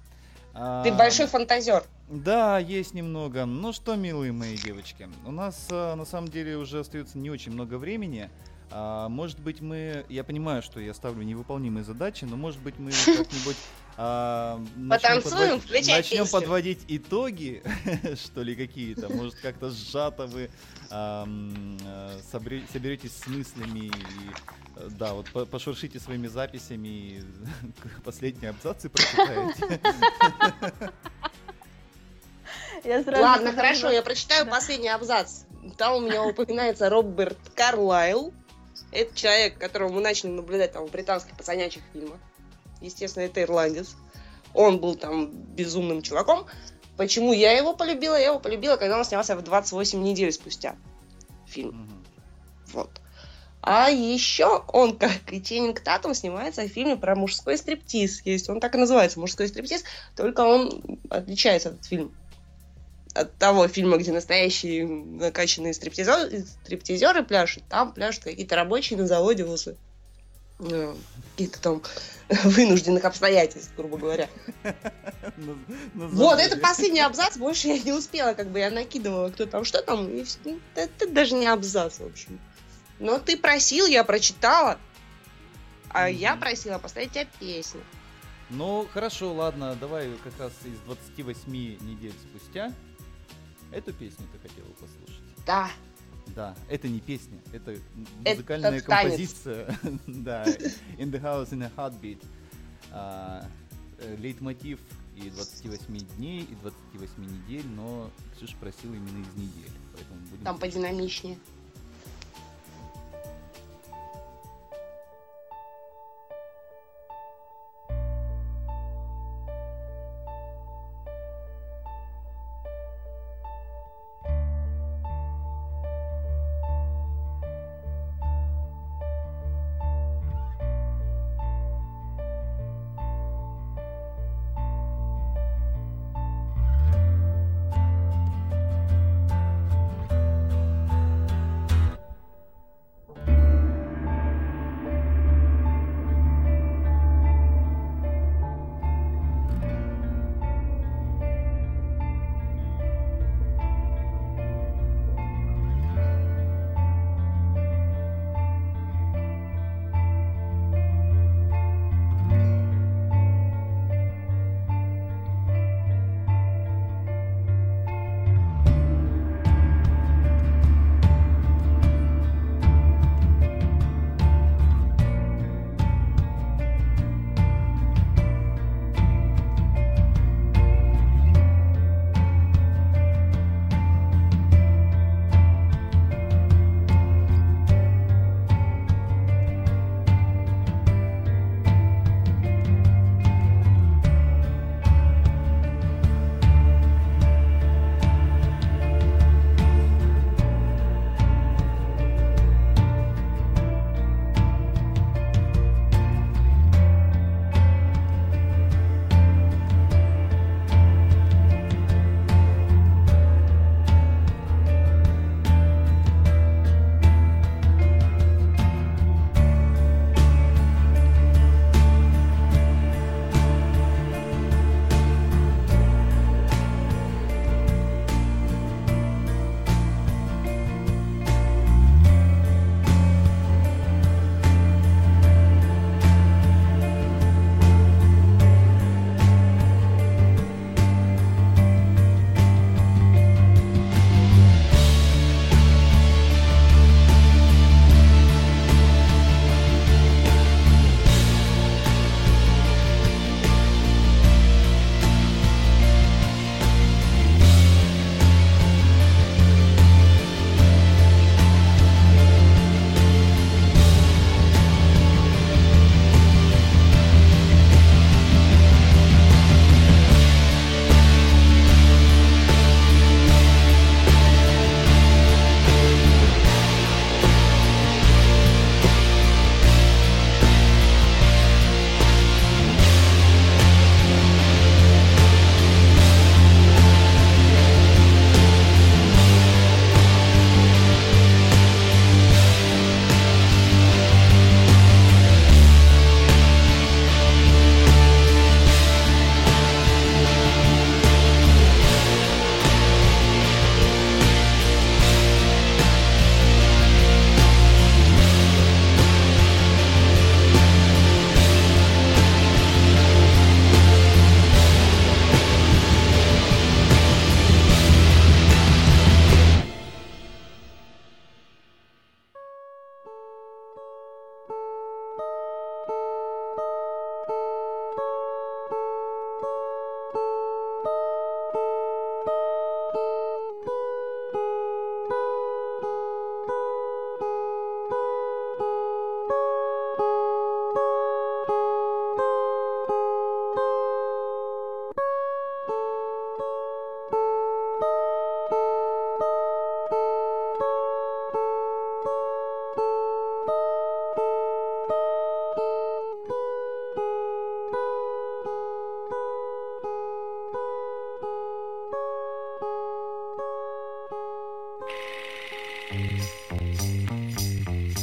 Ты большой фантазер. Да, есть немного. Ну что, милые мои девочки, у нас на самом деле уже остается не очень много времени. Может быть, мы... Я понимаю, что я ставлю невыполнимые задачи, но, может быть, мы как-нибудь... А, Потанцуем, подводить, начнем песню. Подводить итоги, что ли, какие-то. Может, как-то сжато вы а, собер, соберетесь с мыслями и, да, вот по, пошуршите своими записями и последние абзацы прочитаете. Ладно, хорошо, я прочитаю последний абзац. Там у меня упоминается Роберт Карлайл. Это человек, которого мы начали наблюдать там в британских пацанячьих фильмах. Естественно, это ирландец. Он был там безумным чуваком. Почему я его полюбила? Я его полюбила, когда он снялся в двадцать восемь недель спустя фильм. Mm-hmm. Вот. А еще он, как и Ченнинг Татум, снимается в фильме про мужской стриптиз. Есть, он так и называется, мужской стриптиз, только он отличается этот фильм от того фильма, где настоящие накачанные стриптизеры, стриптизеры пляшут. Там пляшут какие-то рабочие на заводе вузы. Каких-то там вынужденных обстоятельств, грубо говоря. Вот, это последний абзац, больше я не успела, как бы я накидывала, кто там, что там. Это даже не абзац, в общем. Но ты просил, я прочитала. А я просила поставить тебе песню. Ну, хорошо, ладно, давай как раз из двадцать восемь недель спустя эту песню ты хотела послушать. Да. Да, это не песня, это музыкальная это композиция. Да, In the House in a Heartbeat. Uh, Лейтмотив и двадцать восемь дней, и двадцать восемь недель, но Ксюша просила именно из недель. Поэтому будем там слушать. Подинамичнее.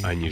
Они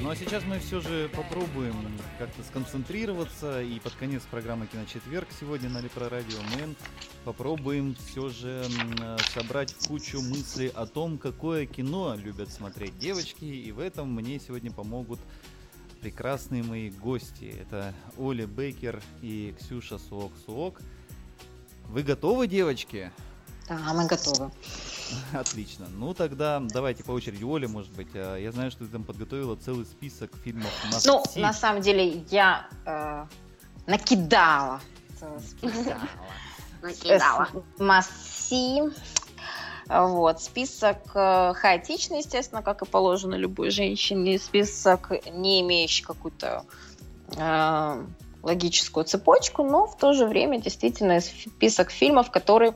Ну а сейчас мы все же попробуем как-то сконцентрироваться, и под конец программы «КиноЧетверг» сегодня на Лепрорадио мы попробуем все же собрать кучу мыслей о том, какое кино любят смотреть девочки, и в этом мне сегодня помогут прекрасные мои гости. Это Оля Бэкер и Ксюша Суок-Суок. Вы готовы, девочки? Да, мы готовы. Отлично. Ну тогда давайте по очереди. Оля, может быть, я знаю, что ты там подготовила целый список фильмов. Ну, сит. на самом деле, я э, накидала. Накидала. Накидала. Масси. Вот, список хаотичный, естественно, как и положено любой женщине. Список, не имеющий какую-то... Э, логическую цепочку, но в то же время действительно список фильмов, которые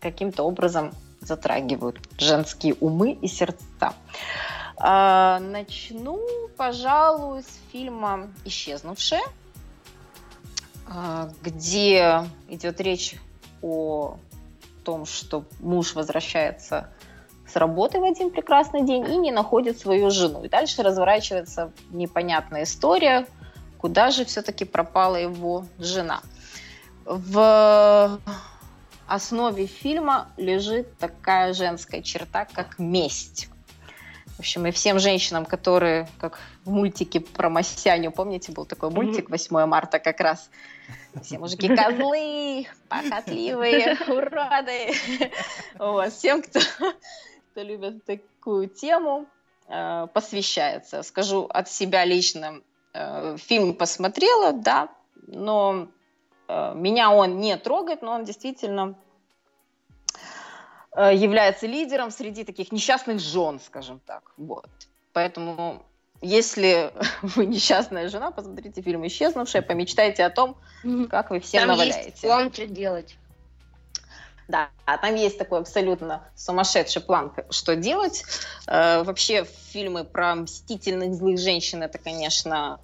каким-то образом затрагивают женские умы и сердца. Начну, пожалуй, с фильма «Исчезнувшая», где идет речь о том, что муж возвращается с работы в один прекрасный день и не находит свою жену. И дальше разворачивается непонятная история, куда же все-таки пропала его жена. В основе фильма лежит такая женская черта, как месть. В общем, и всем женщинам, которые, как в мультике про Масяню, помните, был такой мультик восьмое марта как раз? Все мужики козлы, похотливые, уроды. Вот. Всем, кто, кто любит такую тему, посвящается. Скажу от себя лично, фильм посмотрела, да, но э, меня он не трогает, но он действительно э, является лидером среди таких несчастных жен, скажем так. Вот. Поэтому, если вы несчастная жена, посмотрите фильм «Исчезнувшая», помечтайте о том, как вы все там наваляете. Там есть план, что делать. Да, там есть такой абсолютно сумасшедший план, что делать. Э, вообще, фильмы про мстительных злых женщин — это, конечно,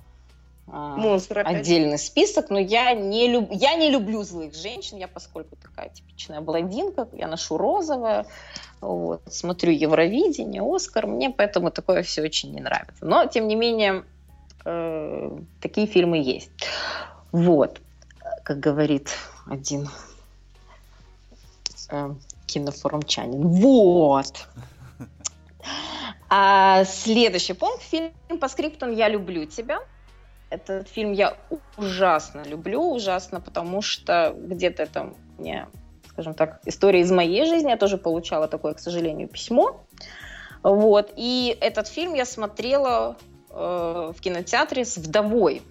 э, монстр, отдельный список, но я не, люб... я не люблю злых женщин, я, поскольку такая типичная блондинка, я ношу розовое, вот, смотрю Евровидение, Оскар, мне поэтому такое все очень не нравится. Но, тем не менее, э, такие фильмы есть. Вот, как говорит один... кинофорумчанин. Вот. А следующий пункт. Фильм «Постскриптум. Я люблю тебя». Этот фильм я ужасно люблю. Ужасно, потому что где-то там мне, скажем так, история из моей жизни. Я тоже получала такое, к сожалению, письмо. Вот. И этот фильм я смотрела э, в кинотеатре с вдовой.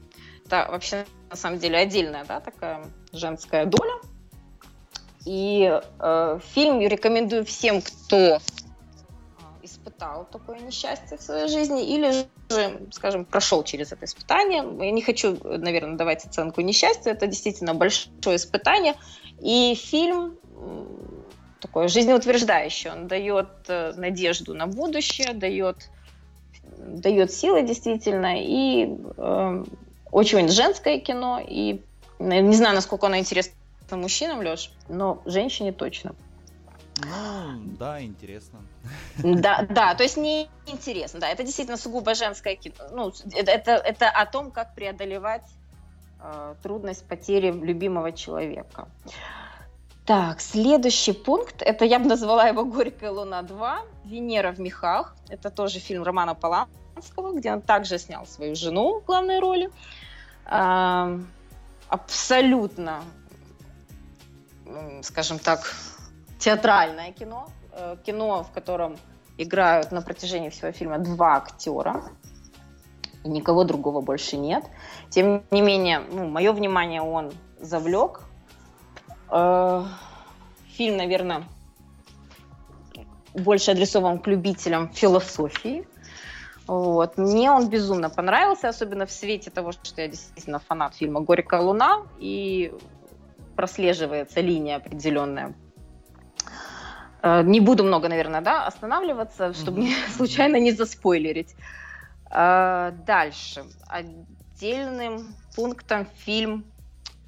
Это вообще, на самом деле, отдельная, да, такая женская доля. И э, фильм рекомендую всем, кто испытал такое несчастье в своей жизни или же, скажем, прошел через это испытание. Я не хочу, наверное, давать оценку несчастью, это действительно большое испытание. И фильм э, такой жизнеутверждающий, он дает э, надежду на будущее, дает, дает силы действительно. И э, очень женское кино, и не знаю, насколько оно интересно мужчинам, Леш, но женщине точно. Ну, да, интересно. Да, да, то есть не интересно, да, это действительно сугубо женское кино. Ну, это, это о том, как преодолевать э, трудность потери любимого человека. Так, следующий пункт, это я бы назвала его «Горькая луна два», «Венера в мехах». Это тоже фильм Романа Поланского, где он также снял свою жену в главной роли. Э, абсолютно, скажем так, театральное кино. Кино, в котором играют на протяжении всего фильма два актера. И никого другого больше нет. Тем не менее, ну, мое внимание он завлек. Фильм, наверное, больше адресован к любителям философии. Вот. Мне он безумно понравился, особенно в свете того, что я действительно фанат фильма «Горькая луна», и прослеживается линия определенная. Не буду много, наверное, да, останавливаться, чтобы mm-hmm. не, случайно не заспойлерить. Дальше. Отдельным пунктом фильм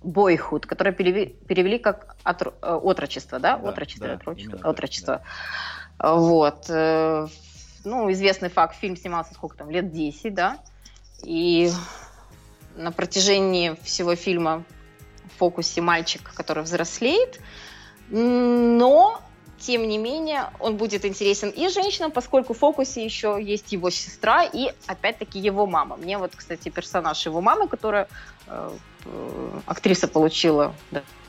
«Бойхуд», который перевели, перевели как отро, «Отрочество», да? да «Отрочество», да, отрочество, отрочество. Да. Вот. Ну, известный факт, фильм снимался сколько там, лет десять, да? И на протяжении всего фильма в фокусе мальчик, который взрослеет, но, тем не менее, он будет интересен и женщинам, поскольку в фокусе еще есть его сестра и, опять-таки, его мама. Мне вот, кстати, персонаж его мамы, которая э, э, актриса получила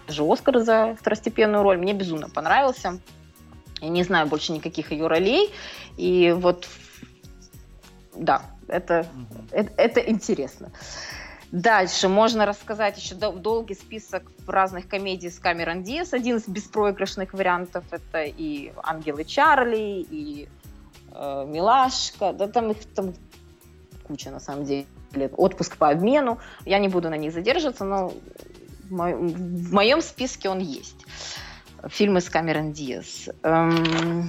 даже Оскар за второстепенную роль, мне безумно понравился. Я не знаю больше никаких ее ролей. И вот, да, это, mm-hmm. это, это интересно. Дальше можно рассказать еще долгий список разных комедий с Камерон Диаз. Один из беспроигрышных вариантов – это и «Ангелы Чарли», и э, «Милашка». Да там их там куча, на самом деле. «Отпуск по обмену». Я не буду на них задерживаться, но в моем, в моем списке он есть. Фильмы с Камерон Диаз. Эм...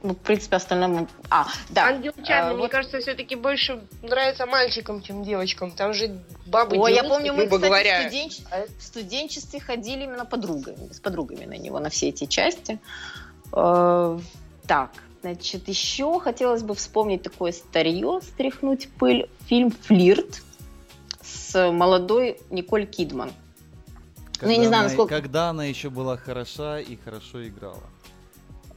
Ну, в принципе, остальное... А, да. Ангел Чарли, а, мне вот... кажется, все-таки больше нравится мальчикам, чем девочкам. Там же бабы О, девочки, я помню, мы, кстати, говоря... в, студенч... в студенчестве ходили именно подругами, с подругами на него, на все эти части. Э-э- так, значит, еще хотелось бы вспомнить такое старье, стряхнуть пыль. Фильм «Флирт» с молодой Николь Кидман. Когда, ну, я не знаю, она, насколько... когда она еще была хороша и хорошо играла.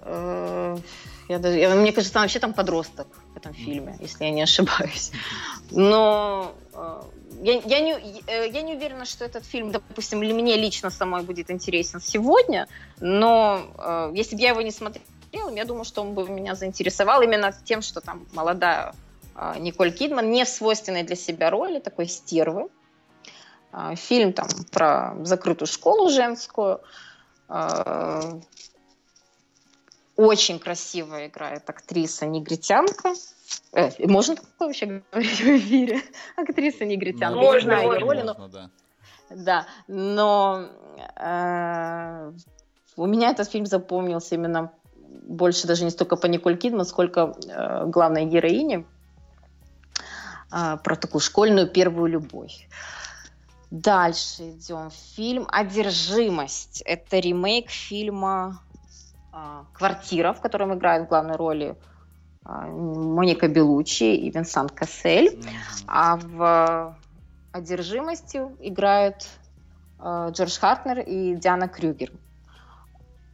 Я даже, я, мне кажется, она вообще там подросток в этом фильме, если я не ошибаюсь. Но я, я, не, я не уверена, что этот фильм, допустим, мне лично самой будет интересен сегодня, но если бы я его не смотрела, я думаю, что он бы меня заинтересовал именно тем, что там молодая Николь Кидман не в свойственной для себя роли такой стервы. Фильм там про закрытую школу женскую. Очень красиво играет актриса-негритянка. Э, можно такое вообще говорить в эфире? Актриса-негритянка. Ну, можно, можно, можно, можно, да. Да, но э, у меня этот фильм запомнился именно больше даже не столько по Николь Кидман, сколько э, главной героине э, про такую школьную первую любовь. Дальше идем. Фильм «Одержимость». Это ремейк фильма... «Квартира», в котором играют в главной роли Моника Белуччи и Винсент Кассель. А в «Одержимости» играют Джордж Хартнер и Диана Крюгер.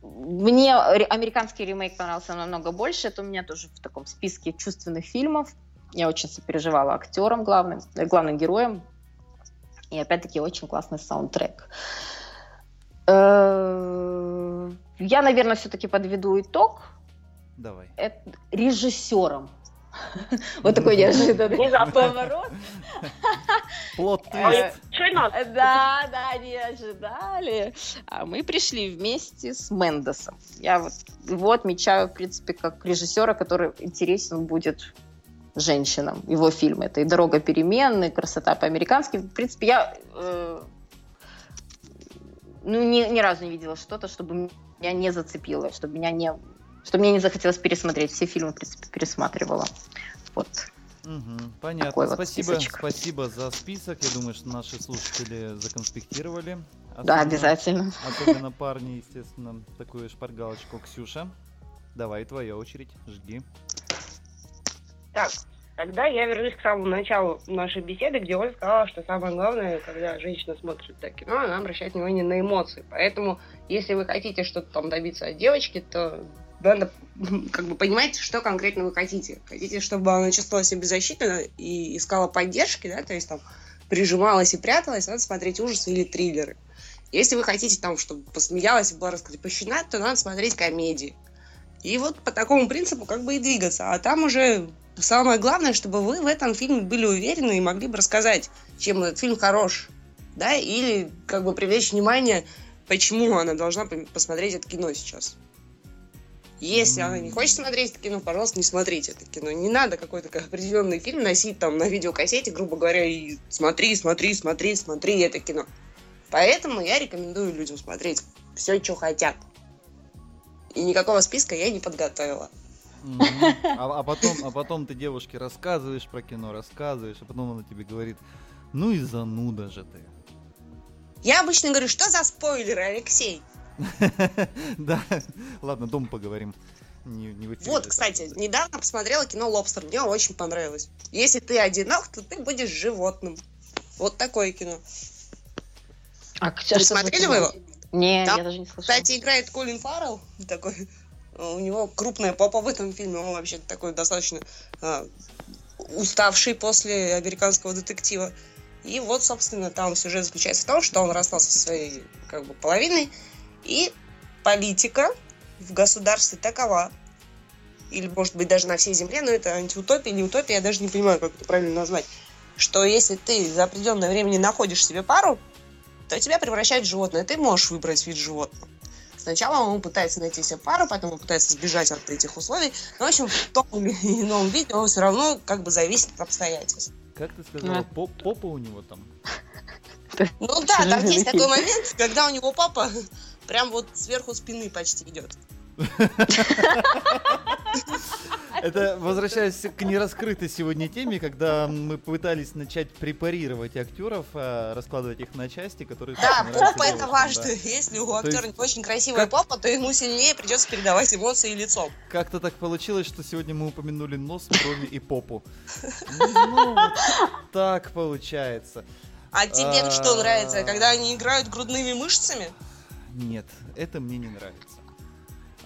Мне американский ремейк понравился намного больше. Это у меня тоже в таком списке чувственных фильмов. Я очень сопереживала актерам, главным, главным героям. И опять-таки очень классный саундтрек. Я, наверное, все-таки подведу итог. Давай. Это режиссером. Вот такой неожиданный поворот. Плотный. Да, да, не ожидали. А мы пришли вместе с Мендесом. Я вот его отмечаю, в принципе, как режиссера, который интересен будет женщинам. Его фильмы. Это и «Дорога перемен», и «Красота по-американски». В принципе, я... Ну, ни, ни разу не видела что-то, чтобы меня не зацепило, чтобы меня не, чтобы мне не захотелось пересмотреть. Все фильмы, в принципе, пересматривала. Вот. Угу, понятно. Такой спасибо, вот спасибо за список. Я думаю, что наши слушатели законспектировали. Особенно, да, обязательно. Особенно парни, естественно, такую шпаргалочку. Ксюша, давай, твоя очередь, жди. Так, тогда я вернусь к самому началу нашей беседы, где Оля сказала, что самое главное, когда женщина смотрит это кино, она обращает внимание на эмоции. Поэтому, если вы хотите что-то там добиться от девочки, то надо как бы понимать, что конкретно вы хотите. Хотите, чтобы она чувствовала себя беззащитно и искала поддержки, да, то есть там прижималась и пряталась, надо смотреть ужасы или триллеры. Если вы хотите там, чтобы посмеялась и была раскрепощена, то надо смотреть комедии. И вот по такому принципу как бы и двигаться. А там уже самое главное, чтобы вы в этом фильме были уверены и могли бы рассказать, чем этот фильм хорош, да, или как бы привлечь внимание, почему она должна посмотреть это кино сейчас. Если она не хочет смотреть это кино, пожалуйста, не смотрите это кино. Не надо какой-то определенный фильм носить там на видеокассете, грубо говоря, и смотри, смотри, смотри, смотри это кино. Поэтому я рекомендую людям смотреть все, что хотят. И никакого списка я не подготовила. А потом, а потом ты девушке рассказываешь про кино, рассказываешь, а потом она тебе говорит, ну и зануда же ты. Я обычно говорю, что за спойлеры, Алексей? Да, ладно, дома поговорим. Вот, кстати, недавно посмотрела кино «Лобстер», мне очень понравилось. Если ты одинок, то ты будешь животным. Вот такое кино. Вы смотрели вы его? Нет, я даже не слышала. Кстати, играет Колин Фаррелл такой. У него крупная попа в этом фильме. Он вообще такой достаточно а, уставший после «Американского детектива». И вот, собственно, там сюжет заключается в том, что он расстался со своей как бы половиной. И политика в государстве такова. Или, может быть, даже на всей земле. Но это антиутопия, не утопия. Я даже не понимаю, как это правильно назвать. Что если ты за определенное время не находишь себе пару, то тебя превращают в животное. Ты можешь выбрать вид животного. Сначала он пытается найти себе пару, потом он пытается сбежать от этих условий. Но, в общем, в том или ином виде он все равно как бы зависит от обстоятельств. Как ты сказала, ну, попа у него там? Ну да, там есть такой момент, когда у него папа прям вот сверху спины почти идет. Это, возвращаясь к нераскрытой сегодня теме, когда мы пытались начать препарировать актеров, раскладывать их на части, которые... Да, попа это важно. Да. Если у актера есть... очень красивая как... попа, то ему сильнее придется передавать эмоции лицом. Как-то так получилось, что сегодня мы упомянули нос, брови и попу. Ну, вот так получается. А тебе что нравится, когда они играют грудными мышцами? Нет, это мне не нравится.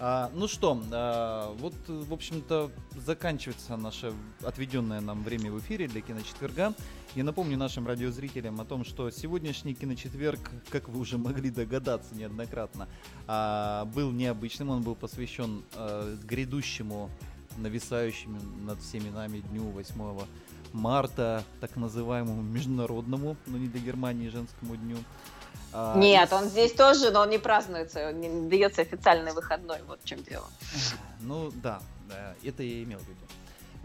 А, ну что, а, вот, в общем-то, заканчивается наше отведенное нам время в эфире для «Киночетверга». Я напомню нашим радиозрителям о том, что сегодняшний «Киночетверг», как вы уже могли догадаться неоднократно, а, был необычным. Он был посвящен а, грядущему, нависающему над всеми нами дню восьмого марта, так называемому международному, но не для Германии, женскому дню. А, Нет, и... он здесь тоже, но он не празднуется, он не дается официальный выходной, вот в чем дело. Ну да, да, это я имел в виду.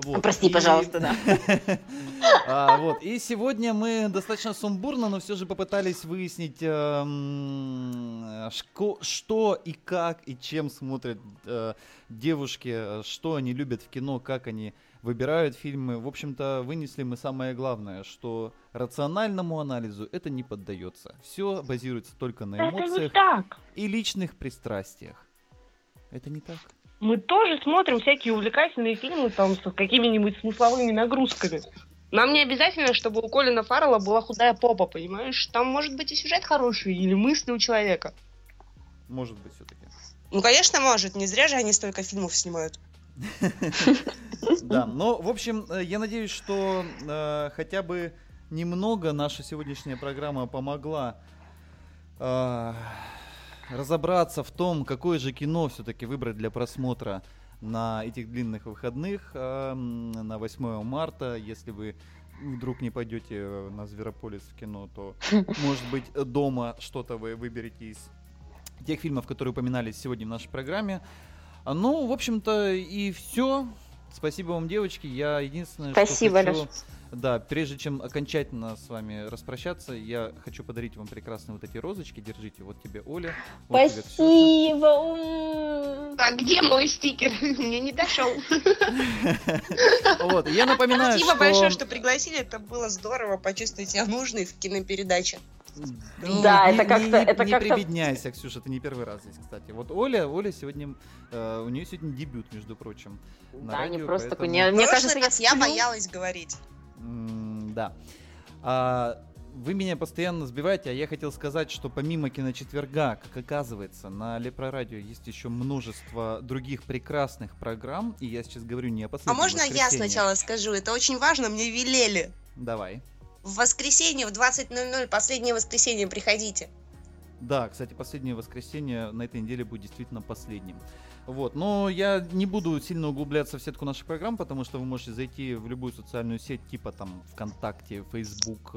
Вот. Прости, и... пожалуйста, да. а, вот. И сегодня мы достаточно сумбурно, но все же попытались выяснить, э, шко... что и как и чем смотрят э, девушки, что они любят в кино, как они выбирают фильмы. В общем-то, вынесли мы самое главное, что рациональному анализу это не поддается. Все базируется только на эмоциях и личных пристрастиях. Это не так. Мы тоже смотрим всякие увлекательные фильмы там с какими-нибудь смысловыми нагрузками. Нам не обязательно, чтобы у Колина Фаррелла была худая попа, понимаешь? Там может быть и сюжет хороший, или мысли у человека. Может быть, все-таки. Ну, конечно, может. Не зря же они столько фильмов снимают. Да, но, в общем, я надеюсь, что хотя бы немного наша сегодняшняя программа помогла разобраться в том, какое же кино все-таки выбрать для просмотра на этих длинных выходных, на восьмое марта. Если вы вдруг не пойдете на Зверополис в кино, то, может быть, дома что-то вы выберете из тех фильмов, которые упоминались сегодня в нашей программе. Ну, в общем-то, и все. Спасибо вам, девочки. Я единственное, Спасибо, что хочу... Леш. Да, прежде чем окончательно с вами распрощаться, я хочу подарить вам прекрасные вот эти розочки. Держите, вот тебе, Оля. Вот Спасибо. А где мой стикер? Мне не дошел. Вот, я напоминаю, Спасибо что... большое, что пригласили. Это было здорово. Почувствовать себя нужной в кинопередаче. Да, да, это не, как-то... Не, это не как-то... прибедняйся, Ксюша, это не первый раз здесь, кстати. Вот Оля, Оля сегодня... Э, у нее сегодня дебют, между прочим. Да, радио, не просто поэтому... такой... Не, мне кажется, раз я боялась говорить. Mm, да. А, вы меня постоянно сбиваете, а я хотел сказать, что помимо «Киночетверга», как оказывается, на Лепрорадио есть еще множество других прекрасных программ, и я сейчас говорю не о последнем воскресенье. А можно я сначала скажу? Это очень важно, мне велели. Давай. В воскресенье в двадцать ноль-ноль, последнее воскресенье, приходите. Да, кстати, последнее воскресенье на этой неделе будет действительно последним. Вот. Но я не буду сильно углубляться в сетку наших программ, потому что вы можете зайти в любую социальную сеть, типа там ВКонтакте, Фейсбук,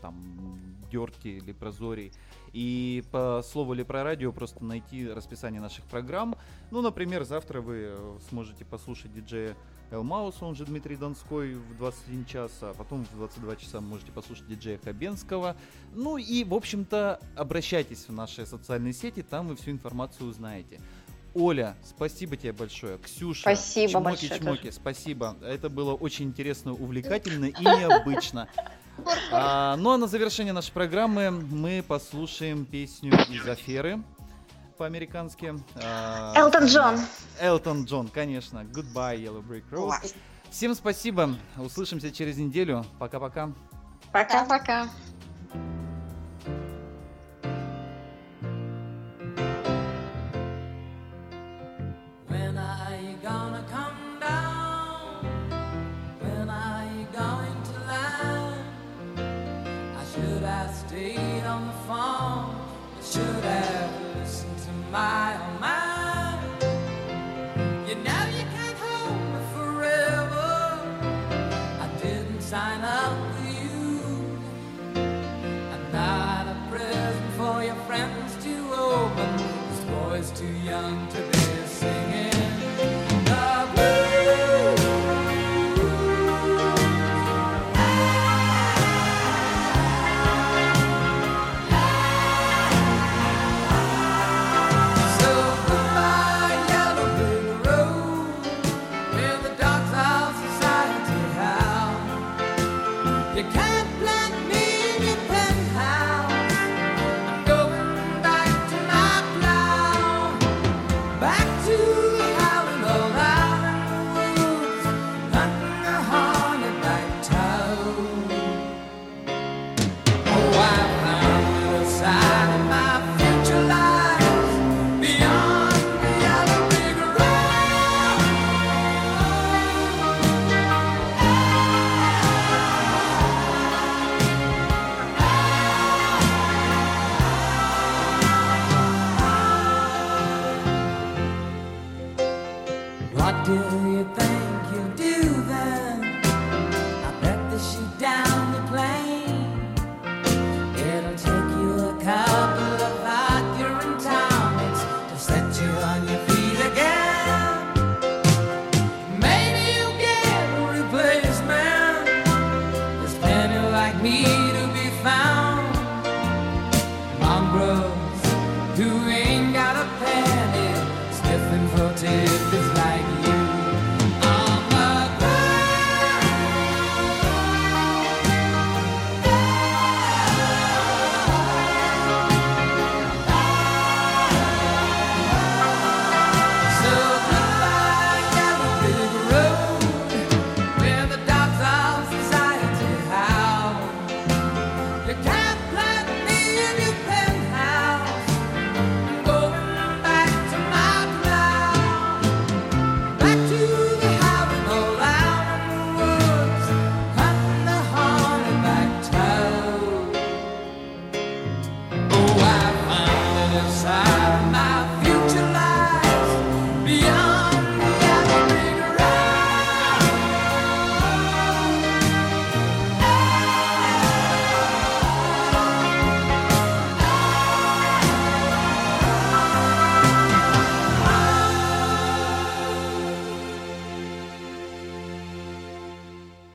там Дёрти, Лепрозорий, и по слову Лепрорадио просто найти расписание наших программ. Ну, например, завтра вы сможете послушать диджея Элмауса, он же Дмитрий Донской, в двадцать один час, а потом в двадцать два часа можете послушать диджея Хабенского. Ну и, в общем-то, обращайтесь в наши социальные сети, там вы всю информацию узнаете. Оля, спасибо тебе большое. Ксюша, спасибо, чмоки, большое, чмоки, тоже. Спасибо. Это было очень интересно, увлекательно и необычно. А, ну а на завершение нашей программы мы послушаем песню из «Аферы» по-американски. Элтон Джон. Элтон Джон, конечно. Goodbye, Yellow Brick Road. Wow. Всем спасибо. Услышимся через неделю. Пока-пока. Пока-пока. My, oh my, you know you can't hold me forever. I didn't sign up.